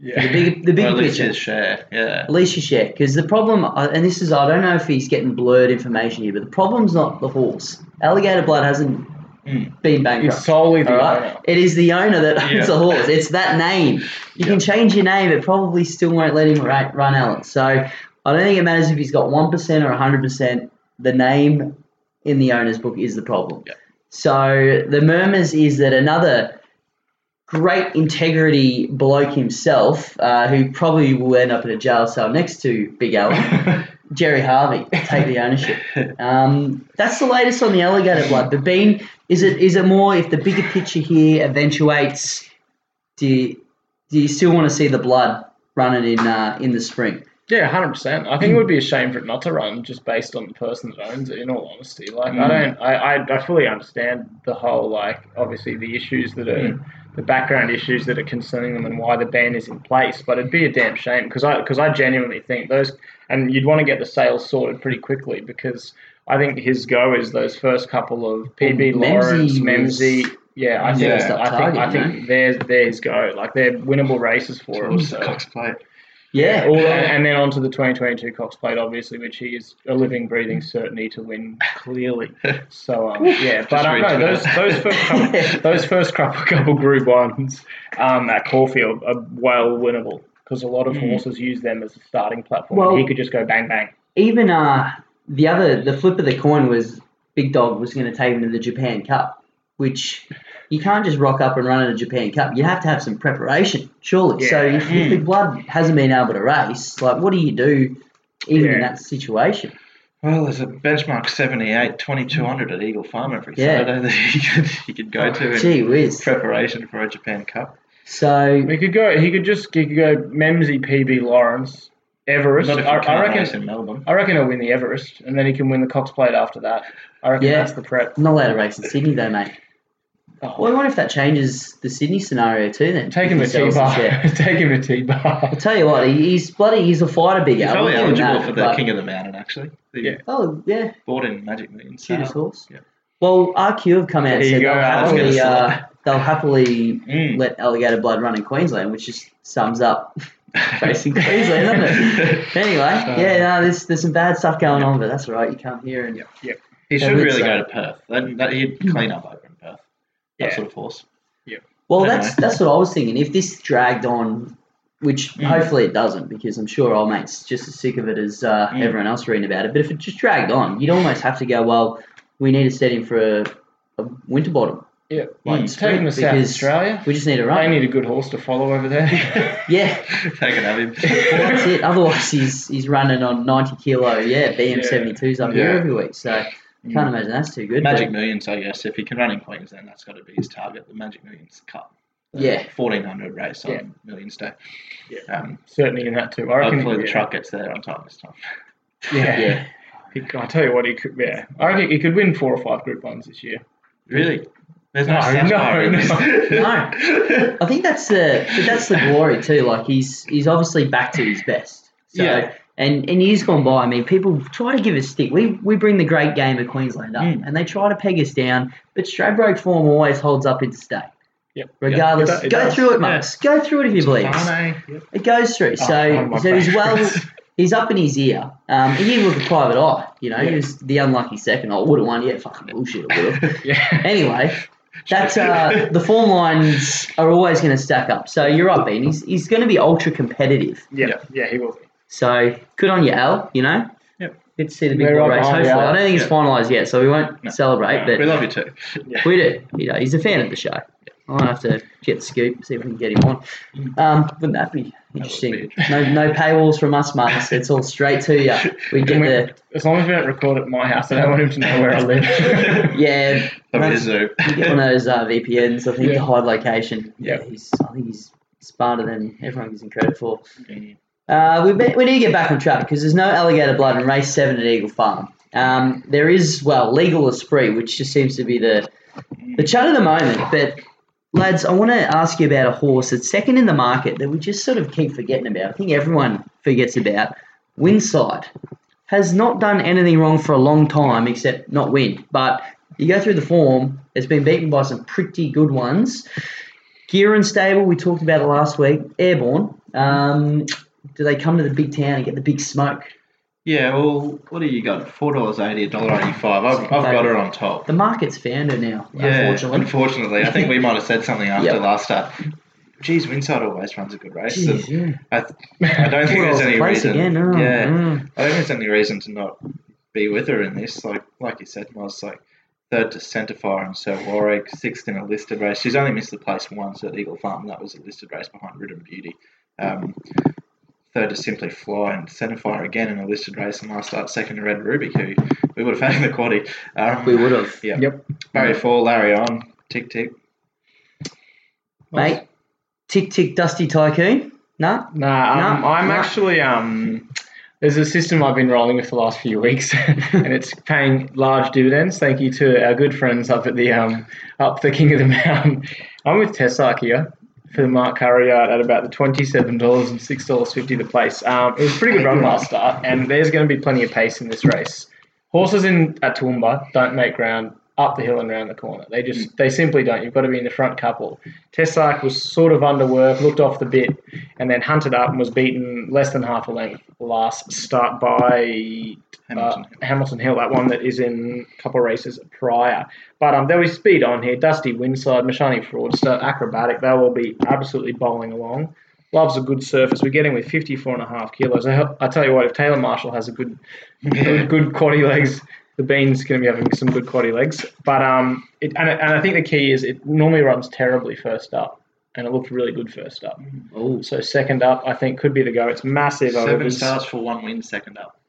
Yeah. The big, the big well, at least picture. His share, yeah. At least his share. Because the problem, and this is, I don't know if he's getting blurred information here, but the problem's not the horse. Alligator Blood hasn't mm. been bankrupt. It's solely the right? owner. It is the owner that yeah. owns the horse. It's that name. You yeah. can change your name, it probably still won't let him ra- run Alex. So I don't think it matters if he's got one percent or one hundred percent. The name in the owner's book is the problem. Yeah. So the murmurs is that another great integrity bloke himself, uh, who probably will end up in a jail cell next to Big Alan, Jerry Harvey, take the ownership. Um, that's the latest on the Alligator Blood. But Bean, is it is it more if the bigger picture here eventuates? Do you, do you still want to see the Blood running in uh, in the spring? Yeah, one hundred percent. I think it would be a shame for it not to run just based on the person that owns it, in all honesty. Like, mm. I don't, I, I, I fully understand the whole, like, obviously the issues that are, mm. the background issues that are concerning them and why the ban is in place, but it'd be a damn shame because I, because I genuinely think those, and you'd want to get the sales sorted pretty quickly because I think his go is those first couple of P B Lawrence, Memsey. Yeah, I think, yeah, I think, I think man. they're, they're his go. Like, they're winnable races for him. So. Cox Plate. Yeah, all, and then on to the twenty twenty-two Cox Plate, obviously, which he is a living, breathing certainty to win, clearly. So, um, yeah, but I know those, those first couple, those first couple, couple group ones um, at Caulfield are well winnable because a lot of mm. horses use them as a starting platform. Well, and he could just go bang, bang. Even uh, the other, the flip of the coin was Big Dog was going to take him to the Japan Cup, which... You can't just rock up and run at a Japan Cup. You have to have some preparation, surely. Yeah. So if, if the Blood hasn't been able to race, like, what do you do even yeah. in that situation? Well, there's a benchmark seventy-eight, twenty-two hundred at Eagle Farm every yeah. Saturday that you could, you could go to oh, in gee whiz. preparation for a Japan Cup. So he could go. He could just he could go Memsey, P B Lawrence, Everest. Not if I, I reckon in Melbourne. I reckon he'll win the Everest, and then he can win the Cox Plate after that. I reckon yeah. that's the prep. Not allowed to race in Sydney though, mate. Oh. Well, I wonder if that changes the Sydney scenario too then. Take him a T-bar. Take him a T-bar. I'll tell you what, he's bloody, he's a fighter big. He's probably eligible for the King of the Mountain, actually. The yeah. Oh, yeah. Bought in Magic Millions. Cutest horse. Yeah. Well, R Q have come out and said they'll happily, uh, they'll happily mm. let Alligator Blood run in Queensland, which just sums up facing Queensland, doesn't it? Anyway, so, yeah, no, there's, there's some bad stuff going yeah. on, but that's all right. You come here and... Yep. yep. He should really go to Perth. That, that, he'd clean up over in Perth. That yeah. sort of horse. Yeah. Well, that's know. that's what I was thinking. If this dragged on, which mm. hopefully it doesn't, because I'm sure old mate's just as sick of it as uh, mm. everyone else reading about it. But if it just dragged on, you'd almost have to go, well, we need to set him for a, a winter bottom. Yeah. Like mm. Take him to South Australia. We just need a run. They need a good horse to follow over there. yeah. They can have him. Well, that's it. Otherwise, he's he's running on ninety kilo, yeah, B M seventy-twos yeah. up here yeah. every week. So... I can't imagine that's too good. Magic Millions, I guess. If he can run in Queensland, that's got to be his target, the Magic Millions Cup. Yeah. fourteen hundred race on yeah. Millions Day. Yeah. Um, Certainly in that too. I reckon hopefully the truck gets there on time this time. Yeah. yeah. He, I tell you what, he could, yeah. I reckon he could win four or five Group ones this year. Really? There's no No, no, no. no. I think that's the that's the glory too. Like, he's he's obviously back to his best. So, yeah. And in years gone by, I mean, people try to give us stick. We we bring the great game of Queensland up, mm. and they try to peg us down, but Stradbroke form always holds up interstate. Yep. Regardless, yep. It does, it go does. through it, Marcus. Yeah. Go through it if you it's believe. Fun, yep. It goes through. Oh, so so he's well, he's up in his ear. Um, he was a private eye. You know, yep. he was the unlucky second. I would have won. Yeah, fucking bullshit. I would have. yeah. Anyway. That's uh, the form lines are always going to stack up. So you're right, Ben. He's he's going to be ultra competitive. Yeah, yep. yeah, he will be. So good on you, Al. You know, yep. Good to see the big boy race. Hopefully, I don't think it's yeah. finalised yet, so we won't no. celebrate. No. But we love you too. Yeah. We do. You know, he's a fan of the show. Yeah. I might have to get Scoop, see if we can get him on. Um, wouldn't that be interesting? That no no paywalls from us, Marcus. It's all straight to you. We get we, the... As long as we don't record at my house, I don't want him to know where I live. Yeah. That's, you get one of those uh, V P Ns, I think, yeah. to hide location. Yeah. yeah he's, I think he's smarter than everyone gives him credit for. Okay. Uh, we, be, we need to get back on track because there's no Alligator Blood in race seven at Eagle Farm. Um, there is, well, Legal Esprit, which just seems to be the, the chat at the moment, but... Lads, I want to ask you about a horse that's second in the market that we just sort of keep forgetting about. I think everyone forgets about. Winside has not done anything wrong for a long time except not win. But you go through the form, it's been beaten by some pretty good ones. Gear and Stable, we talked about it last week. Airborne, um, do they come to the big town and get the big smoke? Yeah, well, what do you got? four dollars eighty, one dollar eighty-five. I've, I've got it on top. The market's found it now, yeah, unfortunately. unfortunately. I think we might have said something after yep. last start. Jeez, Winside always runs a good race. Jeez, yeah. I, I don't think there's any reason. Again, oh, yeah, mm. I don't think there's any reason to not be with her in this. Like like you said, Moz, like third to Centrefire and Sir Warwick, sixth in a listed race. She's only missed the place once at Eagle Farm. That was a listed race behind Ridden Beauty. Um Third to Simply Fly and Centrefire again in a listed race, and last start second to Red Ruby, who we would have had in the Quaddie. Um, we would have. Yeah. Yep. Barry four, Larry on, tick tick. What's... Mate, tick tick Dusty Tycoon. No. Nah. Nah. Um, nah. I'm nah. actually um. There's a system I've been rolling with the last few weeks, and it's paying large dividends. Thank you to our good friends up at the um up the King of the Mountain. I'm with Tessark here. For the Mark Curry yard at about the twenty-seven dollars and six dollars fifty the place. Um, it was a pretty good run last start, and there's going to be plenty of pace in this race. Horses in at Toowoomba don't make ground up the hill and round the corner. They just they simply don't. You've got to be in the front couple. Tessark was sort of underworked, looked off the bit, and then hunted up and was beaten less than half a length last start by Hamilton, uh, Hamilton Hill, that one that is in a couple of races prior. But um, there was speed on here. Dusty Winside, Mashani Fraudster, Acrobatic, they will be absolutely bowling along. Loves a good surface. We're getting with fifty-four and a half kilos. I, I tell you what, if Taylor Marshall has a good, good, good quaddie legs, the Bean's going to be having some good quaddie legs. But um, it, and, and I think the key is it normally runs terribly first up, and it looked really good first up. Ooh. So second up, I think, could be the go. It's massive. Seven was, starts for one win second up.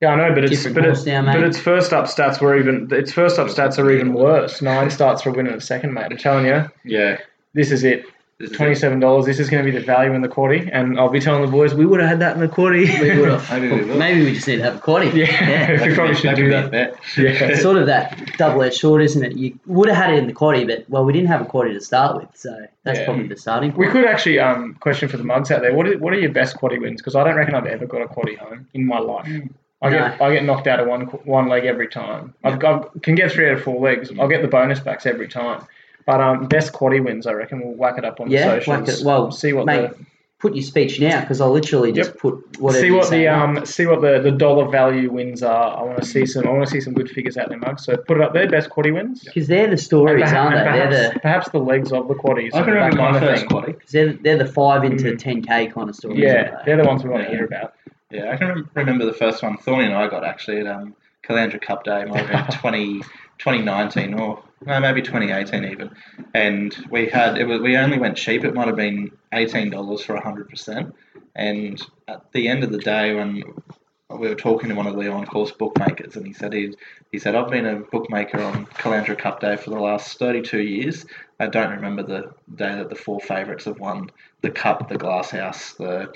Yeah, I know, but it's but, it, now, but its first up stats were even its first up stats are even worse. Nine starts for a win in a second, mate. I'm telling you. Yeah. This is it. twenty-seven dollars. This is going to be the value in the quaddie, and I'll be telling the boys we would have had that in the quaddie. We would have. Maybe, well, maybe we just need to have a quaddie. Yeah, yeah. we probably should do that. that. Yeah. It's sort of that double-edged sword, isn't it? You would have had it in the quaddie, but well, we didn't have a quaddie to start with, so that's yeah. probably the starting point. We could actually um question for the mugs out there. What are, what are your best quaddie wins? Because I don't reckon I've ever got a quaddie home in my life. Mm. I get no. I get knocked out of one one leg every time. Yeah. I've, I can get three out of four legs. I'll get the bonus backs every time. But um, best quaddie wins, I reckon. We'll whack it up on yeah, the socials. Yeah, well, see what mate, the put your speech now because I'll literally just yep. put whatever. See what you the um, up. see what the, the dollar value wins are. I want to see some. I want to see some good figures out there, Mug. So put it up there. Best quaddie wins because they're the stories, perhaps, aren't they? Perhaps, they're the perhaps the legs of the quaddies. I can remember my first quaddie. They're they're the five into mm. ten k kind of stories. Yeah, they? they're the ones we want yeah. to hear about. Yeah, I can remember the first one Thorny and I got actually at um Calandra Cup Day. Might have been twenty. twenty nineteen or no, maybe twenty eighteen even, and we had it was we only went cheap. It might have been eighteen dollars for one hundred percent, and at the end of the day when we were talking to one of the on-course bookmakers, and he said he he said I've been a bookmaker on Calandra Cup Day for the last thirty-two years. I don't remember the day that the four favourites have won the cup, the Glasshouse, the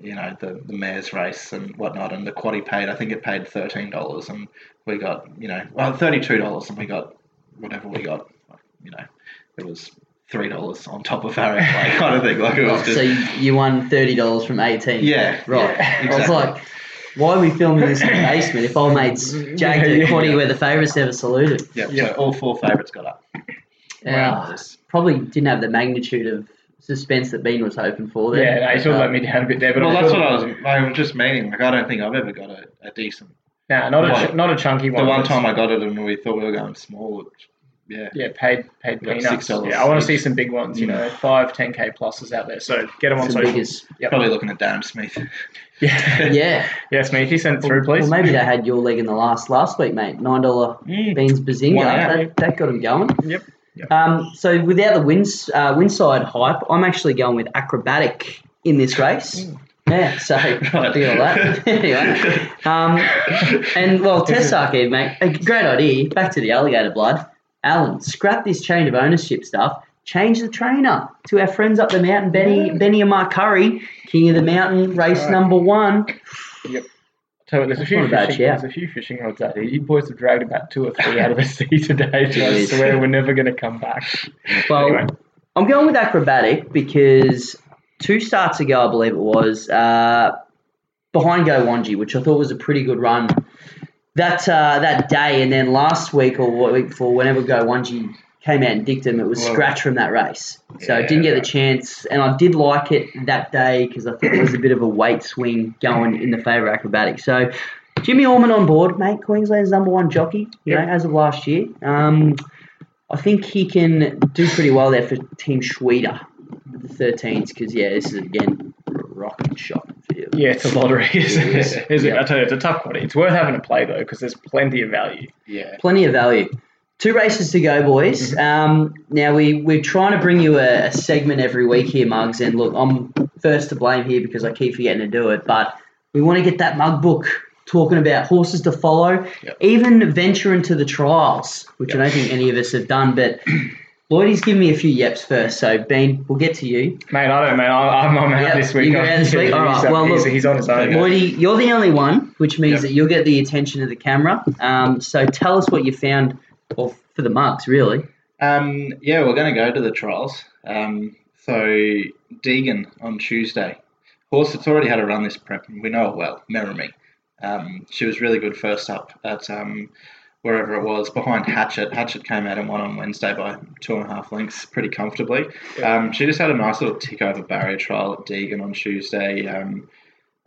you know the the mayor's race and whatnot, and the quaddie paid. I think it paid thirteen dollars, and we got you know well thirty-two dollars, and we got whatever we got. You know, it was three dollars on top of our play kind of thing. Like it was just, so you, you won thirty dollars from eighteen. Yeah, right. Yeah, exactly. I was like, why are we filming this in the basement if old mate's jagged a quaddie where the favourites never saluted? Yeah, yeah. So all four favourites got up. Wow. Uh, probably didn't have the magnitude of suspense that Bean was hoping for there. Yeah, no, he sort of let me down a bit there. But well, I'm that's sure. what I was I was just meaning. Like, I don't think I've ever got a, a decent... No, nah, not, not a chunky one. The one time I got it and we thought we were going small, which, yeah. Yeah, paid paid peanuts. six dollars. Yeah, I want to see some big ones, you mm. know, five, ten K pluses out there. So get them on some socials. Yep. Probably looking at Darren Smith. Yeah. Yeah. Yeah, Smith, you send it through, please. Well, maybe they had your leg in the last last week, mate. nine dollars mm. Beans Bazinga. That, that got him going. Yep. Yep. Um, so without the winds, uh, windside hype, I'm actually going with Acrobatic in this race. Mm. Yeah, so I'll do all that. Anyway. Um, and, well, test archive, mate, a great idea. Back to the alligator blood. Alan, scrap this change of ownership stuff. Change the trainer to our friends up the mountain, Benny Benny and Mark Curry, King of the Mountain, race right. number one. Yep. So there's a, few fishing, there's a few fishing rods out here. You boys have dragged about two or three out of the sea today. I swear we're never going to come back. Well, anyway. I'm going with Acrobatic because two starts ago, I believe it was, uh, behind Go Wanji, which I thought was a pretty good run that uh, that day. And then last week or what week before, whenever Go Wanji came out and dicked him, it was well, scratch from that race. So yeah, I didn't get the chance, and I did like it that day because I think there was a bit of a weight swing going in the favour of Acrobatic. So Jimmy Orman on board, mate, Queensland's number one jockey, you yep. know, as of last year. Um, I think he can do pretty well there for Team Schweder, the thirteens, because, yeah, this is, again, rocking shot. Yeah, it's a lottery. It is. is it? Yeah. I tell you, it's a tough one. It's worth having a play, though, because there's plenty of value. Yeah, plenty of value. Two races to go, boys. Um, now, we, we're trying to bring you a, a segment every week here, Muggs, and look, I'm first to blame here because I keep forgetting to do it, but we want to get that mug book talking about horses to follow, yep. even venture into the trials, which yep. I don't think any of us have done, but Lloydie's given me a few yeps first, so, Bean, we'll get to you. Mate, I don't, mate. I'm on out yep. this week. You're out this week? All right. Well, look, he's, he's on his own. Lloydie, yeah. you're the only one, which means yep. that you'll get the attention of the camera. Um, so tell us what you found. Or for the marks, really. Um, yeah, we're going to go to the trials. Um, so Deegan on Tuesday. Horse that's already had a run this prep, and we know her well, Merrimy. Um, she was really good first up at um, wherever it was, behind Hatchet. Hatchet came out and won on Wednesday by two and a half lengths pretty comfortably. Yeah. Um, she just had a nice little tick-over barrier trial at Deegan on Tuesday. Um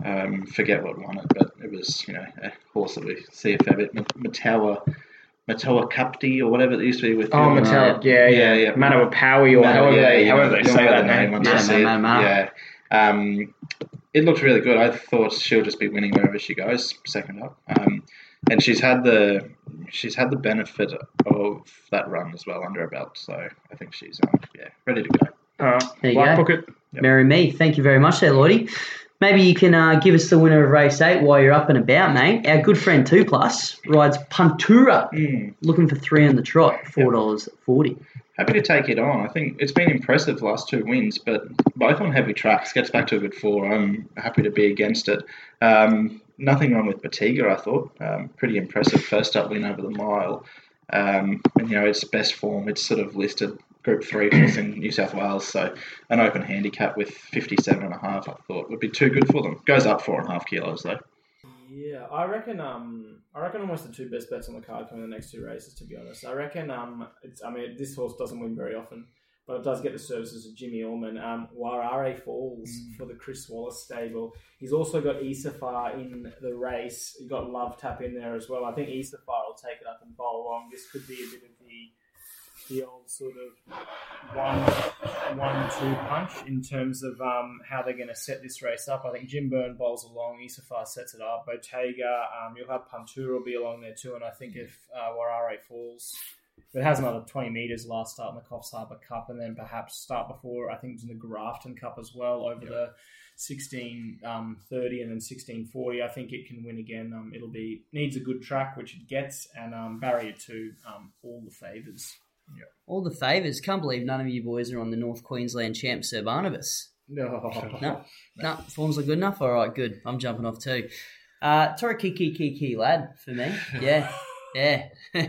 um forget what won it, but it was, you know, a horse that we see a fair bit. Matawa... Matawa Kapti or whatever it used to be with. Oh, you know, Matawa, yeah, yeah, yeah. yeah. Manawa Powie or Manawa, however, yeah, yeah, however they say that name. name yeah, man, man, man. yeah. Um, it looked really good. I thought she'll just be winning wherever she goes, second up. Um, and she's had the she's had the benefit of that run as well under her belt, so I think she's um, yeah ready to go. All right, there you Black go. Pocket. Yep. Merry me. Thank you very much, there, Lloydie. Maybe you can uh, give us the winner of race eight while you're up and about, mate. Our good friend Two Plus rides Puntura, mm. looking for three on the trot, four dollars forty. Happy to take it on. I think it's been impressive the last two wins, but both on heavy tracks. Gets back to a good four. I'm happy to be against it. Um, nothing wrong with Batiga, I thought. Um, pretty impressive first up win over the mile. Um, and, you know, it's best form. It's sort of listed Group three horse in New South Wales, so an open handicap with fifty-seven and a half, I thought, would be too good for them. Goes up four and a half kilos though. Yeah, I reckon. Um, I reckon almost the two best bets on the card come in the next two races. To be honest, I reckon. Um, it's. I mean, this horse doesn't win very often, but it does get the services of Jimmy Orman. Um, Warare Falls mm. for the Chris Wallace stable. He's also got Isafar in the race. He got Love Tap in there as well. I think Isafar will take it up and bowl along. This could be a bit of the the old sort of one, one, two punch in terms of um, how they're going to set this race up. I think Jim Byrne bowls along, Isafar sets it up, Bottega, um, you'll have Puntura will be along there too, and I think if uh, Warare falls, it has another twenty metres last start in the Coffs Harbour Cup, and then perhaps start before, I think it's in the Grafton Cup as well, over yep. the sixteen thirty um, and then sixteen forty. I think it can win again. Um, it'll be, needs a good track, which it gets, and um, barrier two, um, all the favours. Yep. All the favours. Can't believe none of you boys are on the North Queensland champ, Sir Barnabas. No. No, no. Forms are good enough? All right, good. I'm jumping off too. Uh, Torikiki lad for me. Yeah, yeah.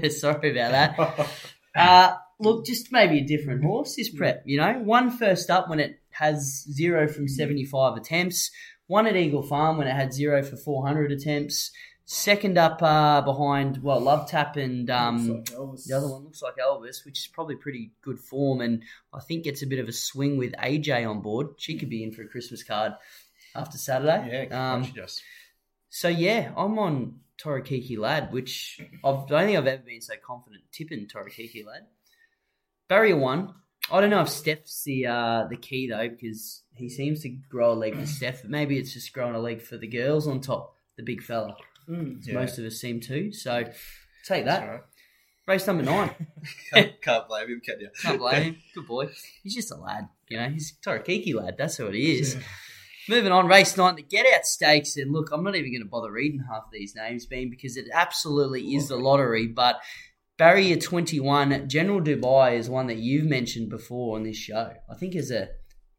Sorry about that. Uh, look, just maybe a different horse this prep, you know. One first up when it has zero from seventy-five attempts. One at Eagle Farm when it had zero for four hundred attempts. Second up uh, behind, well, Love Tap and um, like the other one looks like Elvis, which is probably pretty good form, and I think gets a bit of a swing with A J on board. She could be in for a Christmas card after Saturday. Yeah, um, she does. So, yeah, I'm on Torikiki Lad, which I've, I don't think I've ever been so confident tipping Torikiki Lad. Barrier one. I don't know if Steph's the, uh, the key, though, because he seems to grow a leg for Steph, but maybe it's just growing a leg for the girls on top, the big fella. Mm, yeah. Most of us seem to, so take that. Right. Race number nine. can't, can't blame him, can you? Can't blame him. Good boy. He's just a lad, you know. He's a Torokiki lad. That's what he is. Yeah. Moving on, race nine, the get-out stakes. And, look, I'm not even going to bother reading half of these names, Ben, because it absolutely is the lottery. But Barrier twenty-one, General Dubai, is one that you've mentioned before on this show. I think is a...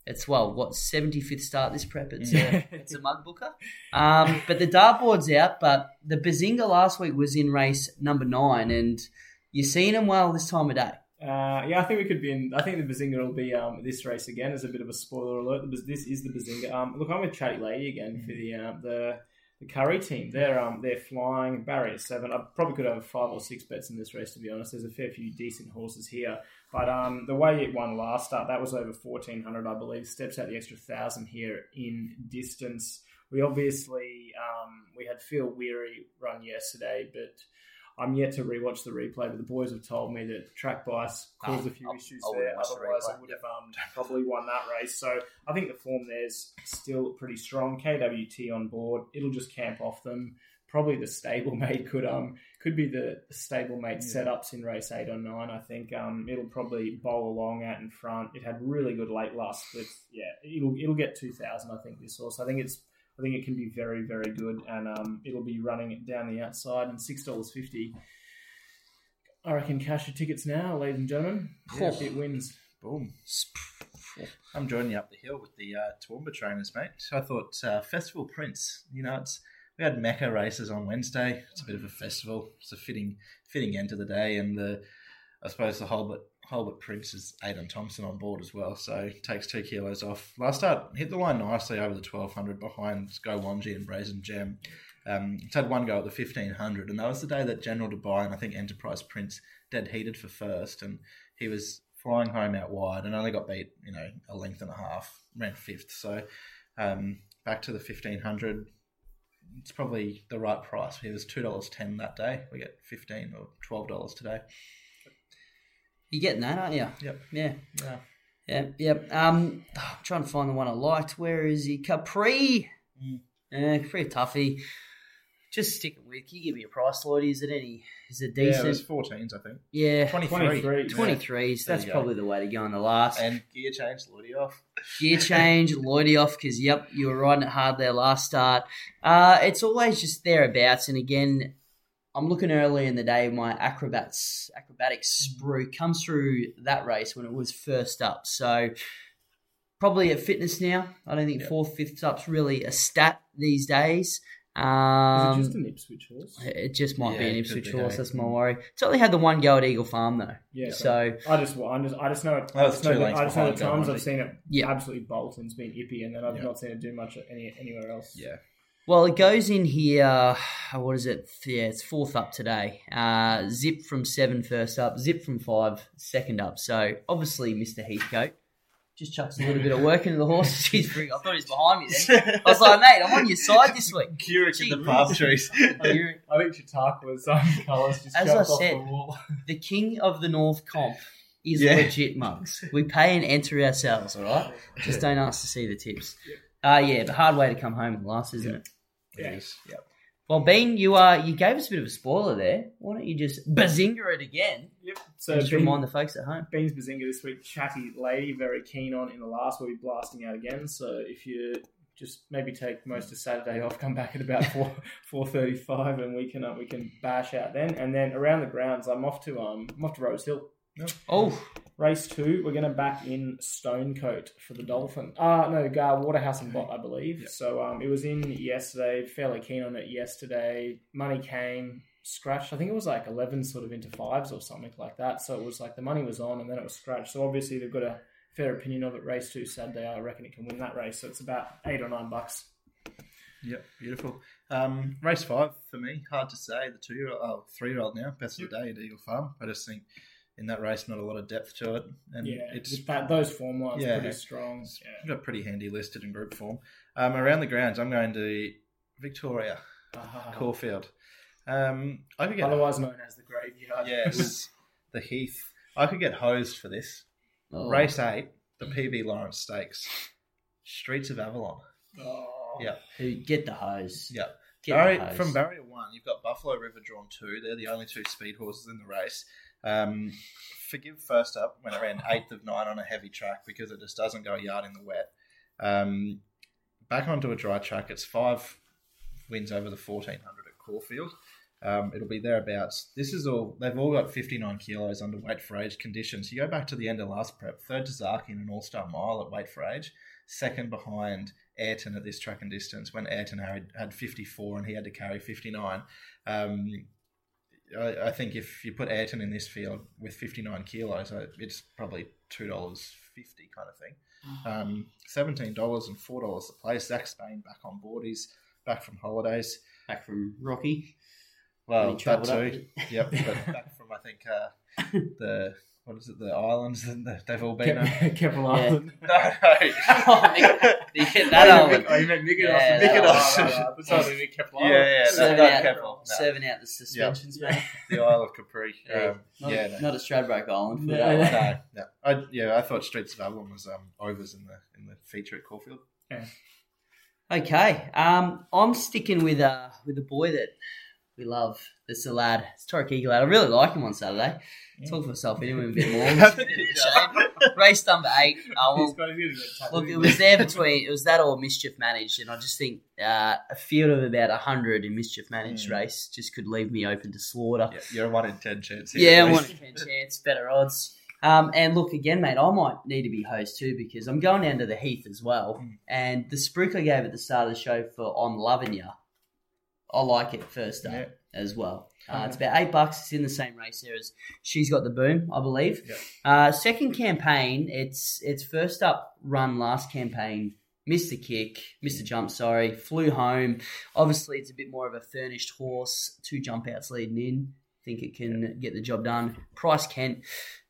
It's, well, what, seventy-fifth start this prep? It's a, it's a mug booker. Um, but the dartboard's out, but the Bazinga last week was in race number nine, and you're seeing him well this time of day. Uh, yeah, I think we could be in – I think the Bazinga will be um, this race again as a bit of a spoiler alert. This is the Bazinga. Um, look, I'm with Chatty Lady again for the uh, the the Curry team. They're um, they're flying barrier seven. I probably could have five or six bets in this race, to be honest. There's a fair few decent horses here. But um, the way it won last start, that was over fourteen hundred, I believe. Steps out the extra one thousand here in distance. We obviously, um, we had Feel Weary run yesterday, but I'm yet to rewatch the replay. But the boys have told me that track bias caused um, a few I'll, issues I'll there. Otherwise, the I would have um, probably won that race. So I think the form there's still pretty strong. K W T on board. It'll just camp off them. Probably the stablemate could um could be the stablemate yeah. setups in race eight or nine. I think um it'll probably bowl along out in front. It had really good late last splits. Yeah, it'll it'll get two thousand. I think this horse. I think it's I think it can be very very good, and um it'll be running it down the outside and six dollars fifty. I reckon cash your tickets now, ladies and gentlemen. Yeah. Oh. It wins. Boom. I'm joining you up the hill with the uh, Toowoomba trainers, mate. I thought uh, Festival Prince. You know it's. We had Mecca races on Wednesday. It's a bit of a festival. It's a fitting fitting end to the day. And the I suppose the Holbert, Holbert Prince is Aidan Thompson on board as well. So he takes two kilos off. Last start, hit the line nicely over the twelve hundred behind Skowonji and Brazen Gem. Um, it's had one go at the fifteen hundred. And that was the day that General Dubai and I think Enterprise Prince dead heated for first. And he was flying home out wide and only got beat, you know, a length and a half, ran fifth. So um, back to the fifteen hundred. It's probably the right price. It was two dollars ten that day. We get fifteen dollars or twelve dollars today. You're getting that, aren't you? Yep. Yeah. Yeah. Yeah. Yep. Um, I'm trying to find the one I liked. Where is he? Capri. Mm. Uh, Capri Tuffy. Just stick it with. Can you give me a price, Lloyd? Is it any? Is it decent? Yeah, it was fourteens, I think. Yeah. twenty-three. twenty-threes. Yeah. That's probably the way to go in the last. And gear change, Lloydie off. Gear change, Lloydie off, because, yep, you were riding it hard there last start. Uh, it's always just thereabouts. And, again, I'm looking early in the day. My acrobats, acrobatic sprue comes through that race when it was first up. So probably at fitness now. I don't think yep. fourth, fifth up's really a stat these days. Um, Is it just an Ipswich horse? It just might yeah, be an Ipswich horse. That's my worry. It's only had the one go at Eagle Farm though. Yeah. So I just, well, I just, I just know it. I just know the times I've seen it yeah. absolutely bolt and it's been ippy, and then I've yeah. not seen it do much any, anywhere else. Yeah. Well, it goes in here. What is it? Yeah, it's fourth up today. Uh, zip from seven first up. Zip from five second up. So obviously, Mister Heathcote just chucks a little bit of work into the horse. He's bring, I thought he was behind me then. I was like, mate, I'm on your side this week. Keurig in the palm trees. I think Chautauqua's colours just as I off said, the wall. The King of the North comp is yeah. legit mugs. We pay and enter ourselves, all right? Just don't ask to see the tips. Ah, yeah. Uh, yeah, the hard way to come home and last, isn't yeah. it? Yeah. It is. Yep. Well, Bean, you uh, you gave us a bit of a spoiler there. Why don't you just bazinga it again? Yep. So just Bean, remind the folks at home. Bean's bazinga this week. Chatty Lady, very keen on in the last. We'll be blasting out again. So if you just maybe take most of Saturday off, come back at about four four thirty five, and we can uh, we can bash out then. And then around the grounds, I'm off to um I'm off to Rose Hill. Yep. Oh, race two. We're going to back in Stonecoat for the Dolphin. Ah, uh, no, Gar Waterhouse and Bot, I believe. Yep. So um, it was in yesterday. Fairly keen on it yesterday. Money came scratched. I think it was like eleven sort of into fives or something like that. So it was like the money was on and then it was scratched. So obviously they've got a fair opinion of it. Race two Saturday. I reckon it can win that race. So it's about eight or nine bucks. Yep, beautiful. Um, race five for me. Hard to say. The two year old, oh, three year old now. Best of the day at Eagle Farm. I just think. In that race, not a lot of depth to it. And yeah, it's, that, those form lines yeah, are pretty strong. It's yeah. got pretty handy listed in group form. Um, around the grounds, I'm going to Victoria, uh-huh. Caulfield. Um, I could get Otherwise known as the graveyard. Yes, the Heath. I could get hosed for this. Oh. Race eight, the P B Lawrence Stakes. Streets of Avalon. Oh. Yeah. Get the hose. Yeah. Barrier, from barrier one, you've got Buffalo River drawn two. They're the only two speed horses in the race. Um, forgive first up when I ran eighth of nine on a heavy track because it just doesn't go a yard in the wet. Um, back onto a dry track, it's five wins over the fourteen hundred at Caulfield. Um, it'll be thereabouts. This is all, they've all got fifty-nine kilos under weight for age conditions. You go back to the end of last prep, third to Zaki in an all-star mile at weight for age, second behind Ayrton at this track and distance when Ayrton had, had fifty-four and he had to carry fifty-nine. Um, I, I think if you put Ayrton in this field with fifty-nine kilos, it's probably two dollars fifty kind of thing. Um, seventeen dollars and four dollars a place. Zach Spain back on board. He's back from holidays. Back from Rocky. Well, that too. Yep, but back from I think uh, the what is it? The islands and the, they've all been Ke- Keppel Island. Yeah. No, no. Oh, Nick, Nick, that island. Oh, you meant Mykonos. Yeah, Mykonos. Right, right. That's not even Keppel Island. Yeah, yeah. Serving, no, out, no. serving out the suspensions, yep. Mate. The Isle of Capri. Yeah, um, not, yeah, no. Not a Stradbroke Island. No, no. no, no. I, yeah, I thought Streets of Avalon was um, overs in the in the feature at Caulfield. Yeah. Okay, um, I'm sticking with uh with a boy that. We love this lad. It's Toric Eagle Lad. I really like him on Saturday. Yeah. Talk for yourself anyway a bit more. Race number eight. Uh, well, look, it was there between it was that or Mischief Managed, and I just think uh, a field of about a hundred in Mischief Managed mm. race just could leave me open to slaughter. Yeah, you're a one in ten chance here. Yeah, one in ten chance, better odds. Um, and look again, mate, I might need to be host too because I'm going down to the Heath as well. Mm. And the spruik I gave at the start of the show for I'm Loving You. I like it first up yeah. as well. Uh, okay. It's about eight bucks. It's in the same race there as She's Got the Boom, I believe. Yeah. Uh, second campaign, it's it's first up run last campaign. Missed the kick, missed the jump, sorry. Flew home. Obviously, it's a bit more of a furnished horse. Two jump outs leading in. Think it can yeah. get the job done. Price Kent.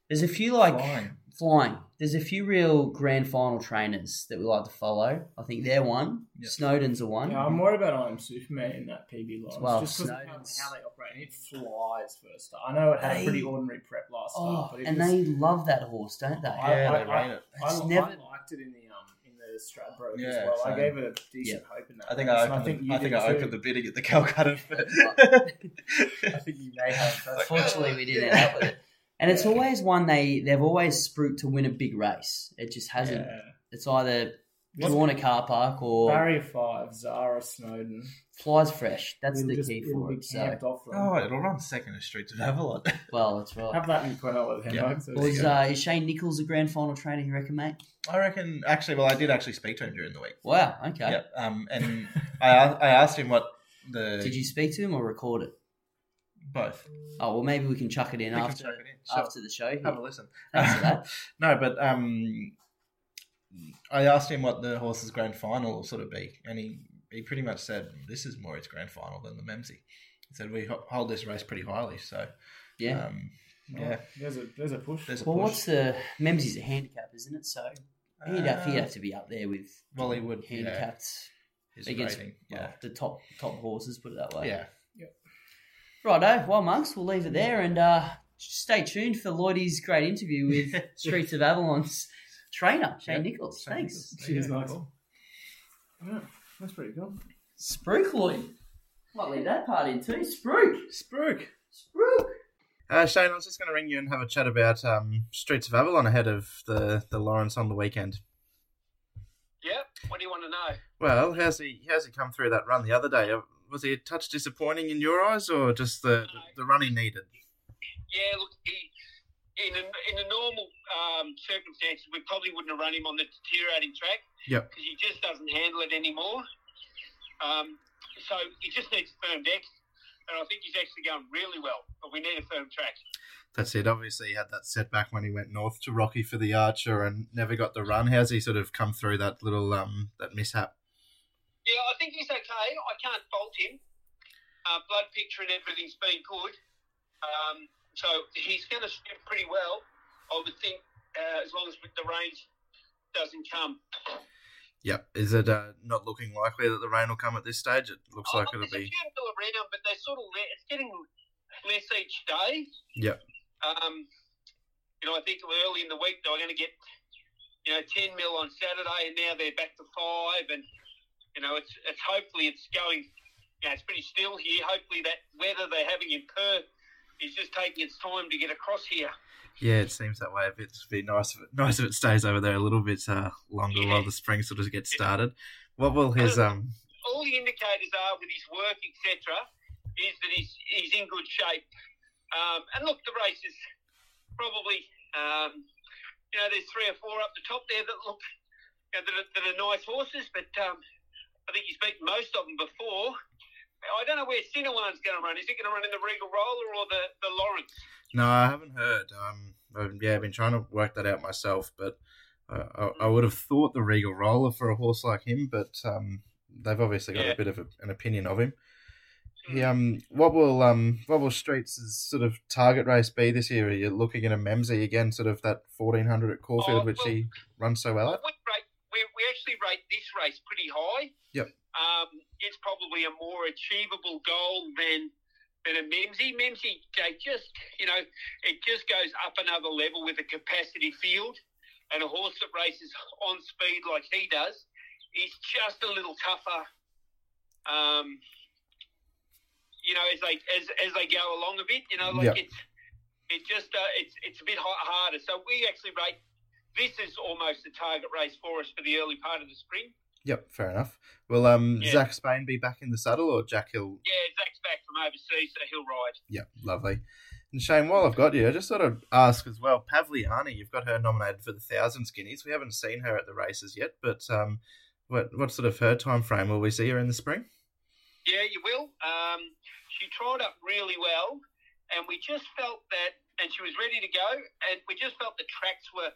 There's a few like... Flying. Flying. There's a few real grand final trainers that we like to follow. I think they're one. Yep. Snowden's a one. Yeah, I'm worried about I'm Superman in that P B Lawrence. Well, just because of how, how they operate. And it flies first. I know it had they, a pretty ordinary prep last oh, start. But it and was, they love that horse, don't they? I, yeah, I, they rate it. I, I, never, I liked it in the um in the Stradbroke yeah, as well. Same. I gave it a decent yeah. hope in that. I think race. I opened, I think I opened the bidding at the Calcutta. I think you may have. Unfortunately, we didn't end up with it. And it's always one they, they've always spruiked to win a big race. It just hasn't. Yeah. It's either drawn a car park or... Barrier five, Zara Snowden. Flies fresh. That's it'll the just, key for it. So. Off oh, it'll run second of Streets of Avalon. Well, that's right. Have that in Quenella then. Yeah. So well, is, uh, is Shane Nichols a grand final trainer, you reckon, mate? I reckon... Actually, well, I did actually speak to him during the week. Wow, okay. Yep. Um, and I I asked him what the... Did you speak to him or record it? Both. Oh, well, maybe we can chuck it in, after, chuck it in. Sure. After the show. Here. Have a listen. Thanks for that. No, but um, I asked him what the horse's grand final will sort of be, and he, he pretty much said, this is more its grand final than the Memsey. He said, we hold this race pretty highly, so... Yeah. Um, yeah. Well, there's a there's a push. There's a well, push. What's the... Memsey's a handicap, isn't it? So he'd have, he'd have to be up there with... Well, he would. Handicapped yeah, against rating, well, yeah. the top top horses, put it that way. Yeah. Righto, well, monks, we'll leave it there and uh, stay tuned for Lloydie's great interview with Streets of Avalon's trainer, Shane yep. Nichols. Shane Thanks. Nichols. Cheers, nice. Cool. Yeah, that's pretty cool. Spruik, Lloyd. Might leave that part in too. Spruik. Spruik. Spruik. Uh, Shane, I was just going to ring you and have a chat about um, Streets of Avalon ahead of the, the Lawrence on the weekend. Yeah, what do you want to know? Well, how's he, how's he come through that run the other day? Was he a touch disappointing in your eyes, or just the, no. the run he needed? Yeah, look, he, in a, in the normal um, circumstances, we probably wouldn't have run him on the deteriorating track. Yep. Because he just doesn't handle it anymore. Um, so he just needs firm decks, and I think he's actually going really well. But we need a firm track. That's it. Obviously, he had that setback when he went north to Rocky for the Archer and never got the run. How's he sort of come through that little um, that mishap? Yeah, I think he's okay. I can't fault him. Uh, blood picture and everything's been good. Um, so he's going to step pretty well, I would think, uh, as long as the rain doesn't come. Yep. Is it uh, not looking likely that the rain will come at this stage? It looks oh, like it'll be... There's a few people around, but they're sort of le- it's getting less each day. Yep. Um, you know, I think early in the week they were going to get, you know, ten mil on Saturday, and now they're back to five, and... You know, it's it's hopefully it's going you know, it's pretty still here. Hopefully that weather they're having in Perth is just taking its time to get across here. Yeah, it seems that way a bit. It'd be nice if it, nice if it stays over there a little bit uh, longer yeah. while the spring sort of gets started. What will his... um? All the indicators are with his work, et cetera, is that he's, he's in good shape. Um, and look, the race is probably... Um, you know, there's three or four up the top there that look... You know, that, are, that are nice horses, but um, I think he's beaten most of them before. I don't know where Cinewan's going to run. Is he going to run in the Regal Roller or the, the Lawrence? No, I haven't heard. Um, I've, yeah, I've been trying to work that out myself, but uh, I, I would have thought the Regal Roller for a horse like him, but um, they've obviously got yeah. a bit of a, an opinion of him. He, um, what will um, what will Streets' sort of target race be this year? Are you looking at a Memsey again, sort of that fourteen hundred at Caulfield, oh, which well, he runs so well at? We, rate, we, we actually rate this race pretty high. Yep. Um, it's probably a more achievable goal than than a Memsey. Memsey, they just, you know, it just goes up another level with a capacity field, and a horse that races on speed like he does is just a little tougher. Um, you know, as they as as they go along a bit, you know, like yep. it's it just uh, it's it's a bit harder. So we actually rate this is almost a target race for us for the early part of the spring. Yep, fair enough. Will um, yeah. Zach Spain be back in the saddle or Jack Hill? Yeah, Zach's back from overseas, so he'll ride. Yep, lovely. And Shane, while I've got you, I just sort of ask as well, Pavliani, you've got her nominated for the Thousand Guineas. We haven't seen her at the races yet, but um, what what sort of her time frame? Will we see her in the spring? Yeah, you will. Um, she tried up really well, and we just felt that, and she was ready to go, and we just felt the tracks were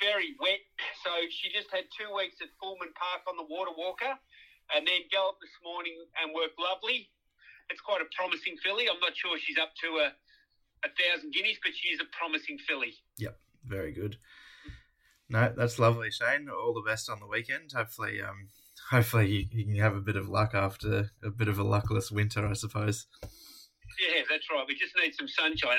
very wet, so she just had two weeks at Fulman Park on the Water Walker and then galloped this morning and worked lovely. It's quite a promising filly. I'm not sure she's up to a, a thousand guineas, but she is a promising filly. Yep, very good. No, that's lovely, Shane. All the best on the weekend. Hopefully um, hopefully you, you can have a bit of luck after a bit of a luckless winter, I suppose. Yeah, that's right. We just need some sunshine.